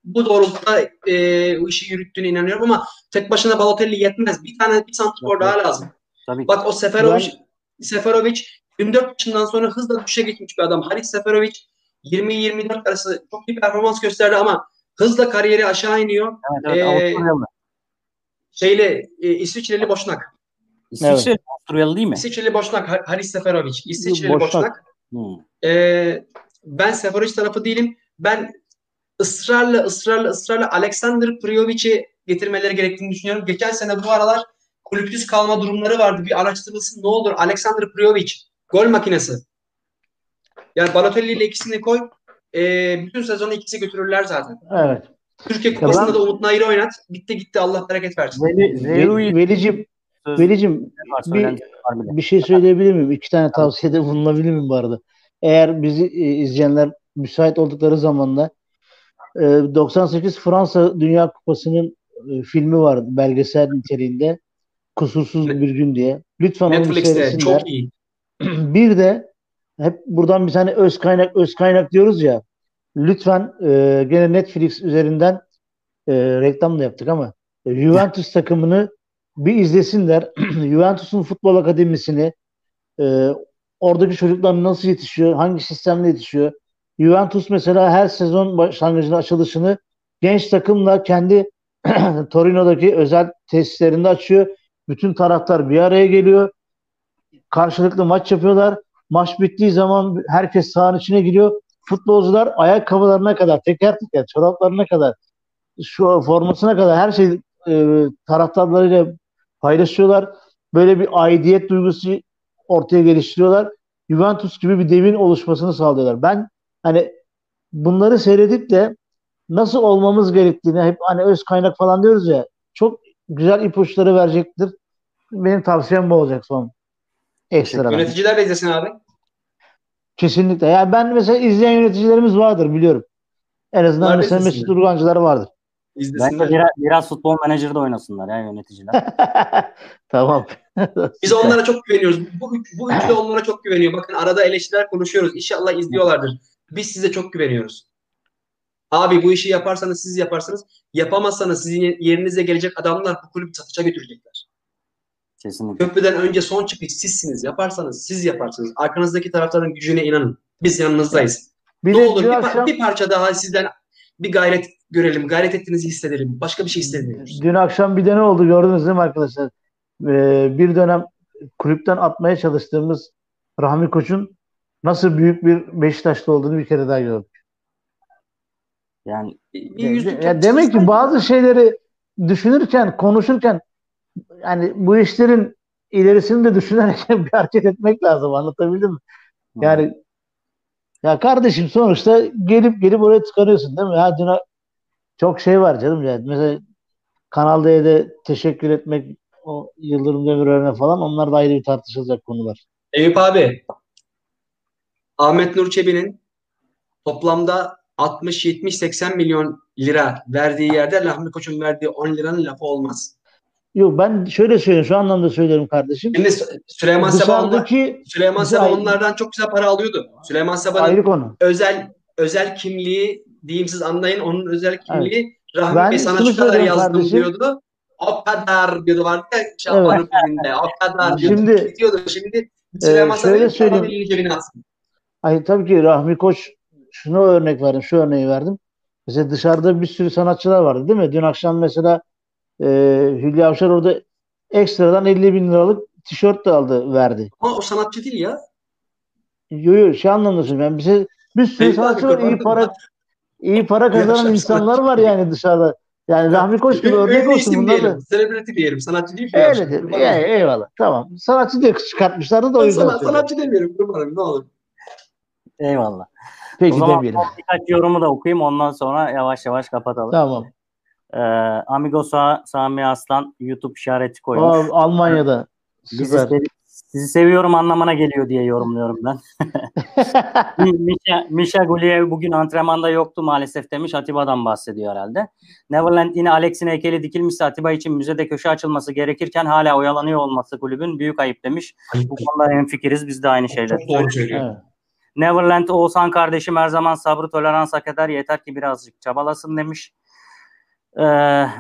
Bu doğrultuda bu işi yürüttüğüne inanıyorum ama tek başına Balotelli yetmez. Bir tane bir santrafor daha lazım. Tabii. Bak o Seferovic 24 yaşından sonra hızla düşe geçmiş bir adam. Haris Seferovic 20-24 arası çok iyi performans gösterdi ama hızla kariyeri aşağı iniyor. Evet, İsviçreli Boşnak. İsviçreli Avusturyalı değil mi? İsviçreli Boşnak, Haris Seferovic. İsviçreli Boşnak. Ben Seferovic tarafı değilim. Ben ısrarla Alexander Priyovic'i getirmeleri gerektiğini düşünüyorum. Geçen sene bu aralar kulüpsüz kalma durumları vardı. Bir araştırılsın ne olur. Alexander Prijovic gol makinesi. Yani Balotelli ile ikisini koy. Bütün sezonu ikisi götürürler zaten. Evet. Türkiye Kupası'nda da Umut Nayır'ı oynat. Bitti gitti. Allah bereket versin. Velicim bir şey söyleyebilir miyim? İki tane tavsiyede bulunabilir miyim bu arada? Eğer bizi izleyenler müsait oldukları zamanda 98 Fransa Dünya Kupası'nın filmi vardı, belgesel niteliğinde. Kusursuz bir gün diye. Lütfen Netflix'te onu seyretsinler. Çok iyi. Bir de hep buradan bir tane öz kaynak diyoruz ya. Lütfen gene Netflix üzerinden reklam da yaptık ama Juventus takımını bir izlesinler. Juventus'un futbol akademisini, oradaki çocuklar nasıl yetişiyor, hangi sistemle yetişiyor. Juventus mesela her sezon başlangıcının açılışını genç takımla kendi Torino'daki özel tesislerinde açıyor. Bütün taraftar bir araya geliyor. Karşılıklı maç yapıyorlar. Maç bittiği zaman herkes sahanın içine giriyor. Futbolcular ayakkabılarına kadar, teker teker, çoraplarına kadar, şu formasına kadar her şeyi taraftarlarıyla paylaşıyorlar. Böyle bir aidiyet duygusu ortaya geliştiriyorlar. Juventus gibi bir devin oluşmasını sağlıyorlar. Ben hani bunları seyredip de nasıl olmamız gerektiğini hep hani öz kaynak falan diyoruz ya, çok güzel ipuçları verecektir. Benim tavsiyem bu olacak son. Ekstradan. Yöneticiler de izlesin abi. Kesinlikle. Yani ben mesela izleyen yöneticilerimiz vardır biliyorum. En azından bunlar mesela Mesut Urgancılar vardır. İzlesinler. Bence biraz futbol menajeri de oynasınlar ya yöneticiler. Tamam. Biz onlara çok güveniyoruz. Bu üçlü onlara çok güveniyor. Bakın arada eleştiriler konuşuyoruz. İnşallah izliyorlardır. Biz size çok güveniyoruz. Abi bu işi yaparsanız siz yaparsınız. Yapamazsanız sizin yerinize gelecek adamlar bu kulübü satışa götürecekler. Kesinlikle. Köprüden önce son çıkış sizsiniz. Yaparsanız siz yaparsınız. Arkanızdaki taraftarın gücüne inanın. Biz yanınızdayız. Evet. Ne olur bir parça daha sizden bir gayret görelim. Gayret ettiğinizi hissedelim. Başka bir şey istemiyoruz. Dün akşam bir de ne oldu gördünüz değil mi arkadaşlar? Bir dönem kulüpten atmaya çalıştığımız Rahmi Koç'un nasıl büyük bir Beşiktaşlı olduğunu bir kere daha gördük. Yani demek ki bazı şeyleri düşünürken, konuşurken yani bu işlerin ilerisini de düşünerek bir hareket etmek lazım. Anlatabildim mi? Yani ya kardeşim sonuçta gelip oraya çıkarıyorsun değil mi? Ya dün çok şey var canım. Yani mesela Kanal D'de teşekkür etmek, o Yıldırım Demirören'e falan, onlar da ayrı bir tartışılacak konular. Eyüp abi, Ahmet Nur Çebi'nin toplamda 60-70-80 milyon lira verdiği yerde Rahmi Koç'un verdiği 10 liranın lafı olmaz. Yok, ben şöyle söylüyorum, şu anlamda söylüyorum kardeşim. Şimdi Süleyman Seba onlardan çok güzel para alıyordu. Süleyman Seba'nın özel kimliği diyeyim, siz anlayın, onun özel kimliği, evet. Rahmi Bey sana şu kadar yazdım kardeşim diyordu. O kadar diyordu vardı ya Şaban'ın filminde. Evet. O kadar diyordu. Şimdi Süleyman Seba'nın elini cebine atsın. Ay, tabii ki Rahmi Koç, şu örneği verdim. Mesela dışarıda bir sürü sanatçılar vardı değil mi? Dün akşam mesela Hülya Avşar orada ekstradan 50 bin liralık tişört de aldı, verdi. Ama o sanatçı değil ya. Yok, şey anlamıyorsun. Yani bize bir sürü sanatçı var, iyi para kazanan insanlar var yani dışarıda. Yani Rahmi Koç gibi örnek olsun bunlar. Selebriti diyelim, sanatçı değil mi? Evet, eyvallah. Tamam. Sanatçı diye çıkartmışlardı da o yüzden. Sanatçı demiyorum, durmadım, ne olur. Eyvallah. Peki, o zaman birkaç yorumu da okuyayım, ondan sonra yavaş yavaş kapatalım. Tamam. Amigo Sami Aslan YouTube işareti koymuş. Almanya'da. Sizi seviyorum anlamına geliyor diye yorumluyorum ben. Misha Guliev bugün antrenmanda yoktu maalesef demiş. Atiba'dan bahsediyor herhalde. Neverland yine Alex'in heykeli dikilmişse Atiba için müzede köşe açılması gerekirken hala oyalanıyor olması kulübün büyük ayıp demiş. Bu konuda hemfikiriz, biz de aynı şeyler. Evet. Neverland Oğuzhan kardeşim her zaman sabrı tolerans hak eder, yeter ki birazcık çabalasın demiş.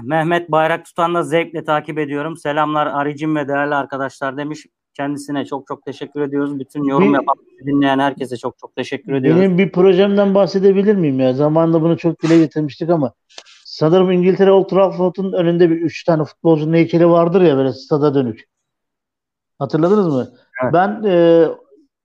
Mehmet Bayrak Tutan'la zevkle takip ediyorum. Selamlar Aricim ve değerli arkadaşlar demiş. Kendisine çok çok teşekkür ediyoruz. Bütün yorum yapan, dinleyen herkese çok çok teşekkür ediyoruz. Benim bir projemden bahsedebilir miyim ya? Zamanında bunu çok dile getirmiştik ama sanırım İngiltere Old Trafford'un önünde bir 3 tane futbolcunun heykeli vardır ya, böyle stada dönük. Hatırladınız mı? Evet. Ben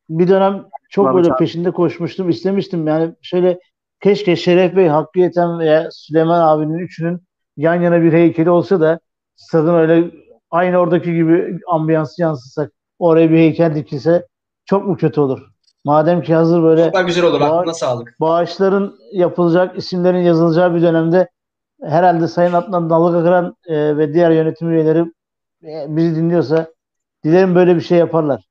bir dönem çok peşinde koşmuştum, istemiştim. Yani şöyle, keşke Şeref Bey, Hakkı Yeten veya Süleyman abinin üçünün yan yana bir heykeli olsa da stadın öyle aynı oradaki gibi ambiyansı yansıtsak, oraya bir heykel dikilse çok mu kötü olur? Madem ki hazır böyle çok güzel olur, aklına sağlık. Bağışların yapılacak, isimlerin yazılacağı bir dönemde herhalde Sayın Adnan Dalgakaran ve diğer yönetim üyeleri bizi dinliyorsa, dilerim böyle bir şey yaparlar.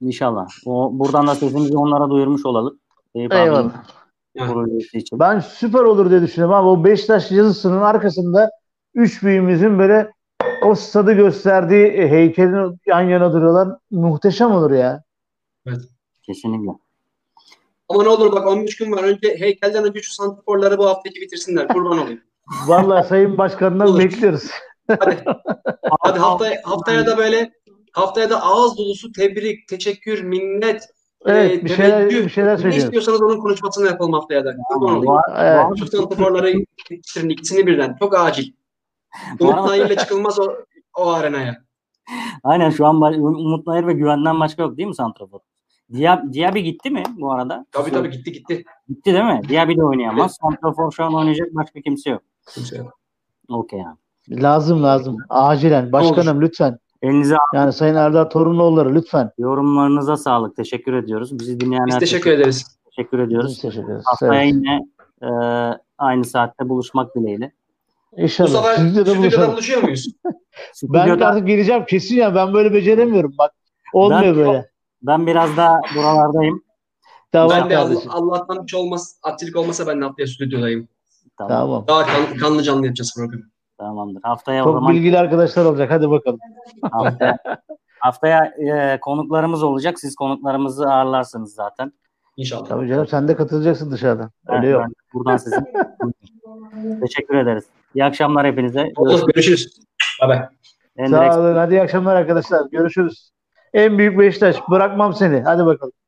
İnşallah. Buradan da sözümüzü onlara duyurmuş olalım. Eyvallah. Ben süper olur diye düşünüyorum ama o Beşiktaş yazısının arkasında üç büyüğümüzün böyle o stadı gösterdiği heykelin yan yana duruyorlar. Muhteşem olur ya. Evet. Kesinlikle. Ama ne olur bak, 13 gün var. Önce heykelden önce şu santiforları bu haftaki bitirsinler. Kurban olayım. Vallahi Sayın Başkan'dan bekliyoruz. Hadi haftaya da ağız dolusu tebrik, teşekkür, minnet. Evet, bir şeyler söylüyorum. Ne istiyorsanız onun konuşmasını yapalım haftaya da. Şu santiforları getirin, ikisini birden. Çok acil. Umut Nayır'la çıkılmaz o arenaya. Aynen, şu an Umut Nayır ve Güven'den başka yok değil mi santrafor? Diaby gitti mi bu arada? Tabii gitti. Gitti değil mi? Diaby de oynayamaz. Evet. Santrafor şu an oynayacak başka kimse yok. Okey abi. Lazım. Acilen. Başkanım lütfen. Yani Sayın Erdal Torunoğulları lütfen. Yorumlarınıza sağlık. Teşekkür ediyoruz. Bizi dinleyen herkese. Biz teşekkür ederiz. Teşekkür ediyoruz. Haftaya yine aynı saatte buluşmak dileğiyle. İnşallah. Bu sefer stüdyodan buluşuyor muyuz? Ben artık geleceğim kesin ya. Ben böyle beceremiyorum. Bak olmuyor böyle. Ben biraz daha buralardayım. Tamam, ben de Allah'tan hiç olmaz. Aksilik olmasa ben de haftaya stüdyodayım. Tamam. Daha kanlı canlı yapacağız programı. Tamamdır. Haftaya çok o zaman bilgili arkadaşlar olacak. Hadi bakalım. Haftaya konuklarımız olacak. Siz konuklarımızı ağırlarsınız zaten. İnşallah. Tabii canım, sen de katılacaksın dışarıdan. Öyle yok. Buradan sizin. Teşekkür ederiz. İyi akşamlar hepinize. Görüşürüz. Bye. Sağ olun. Hadi iyi akşamlar arkadaşlar. Görüşürüz. En büyük Beşiktaş. Bırakmam seni. Hadi bakalım.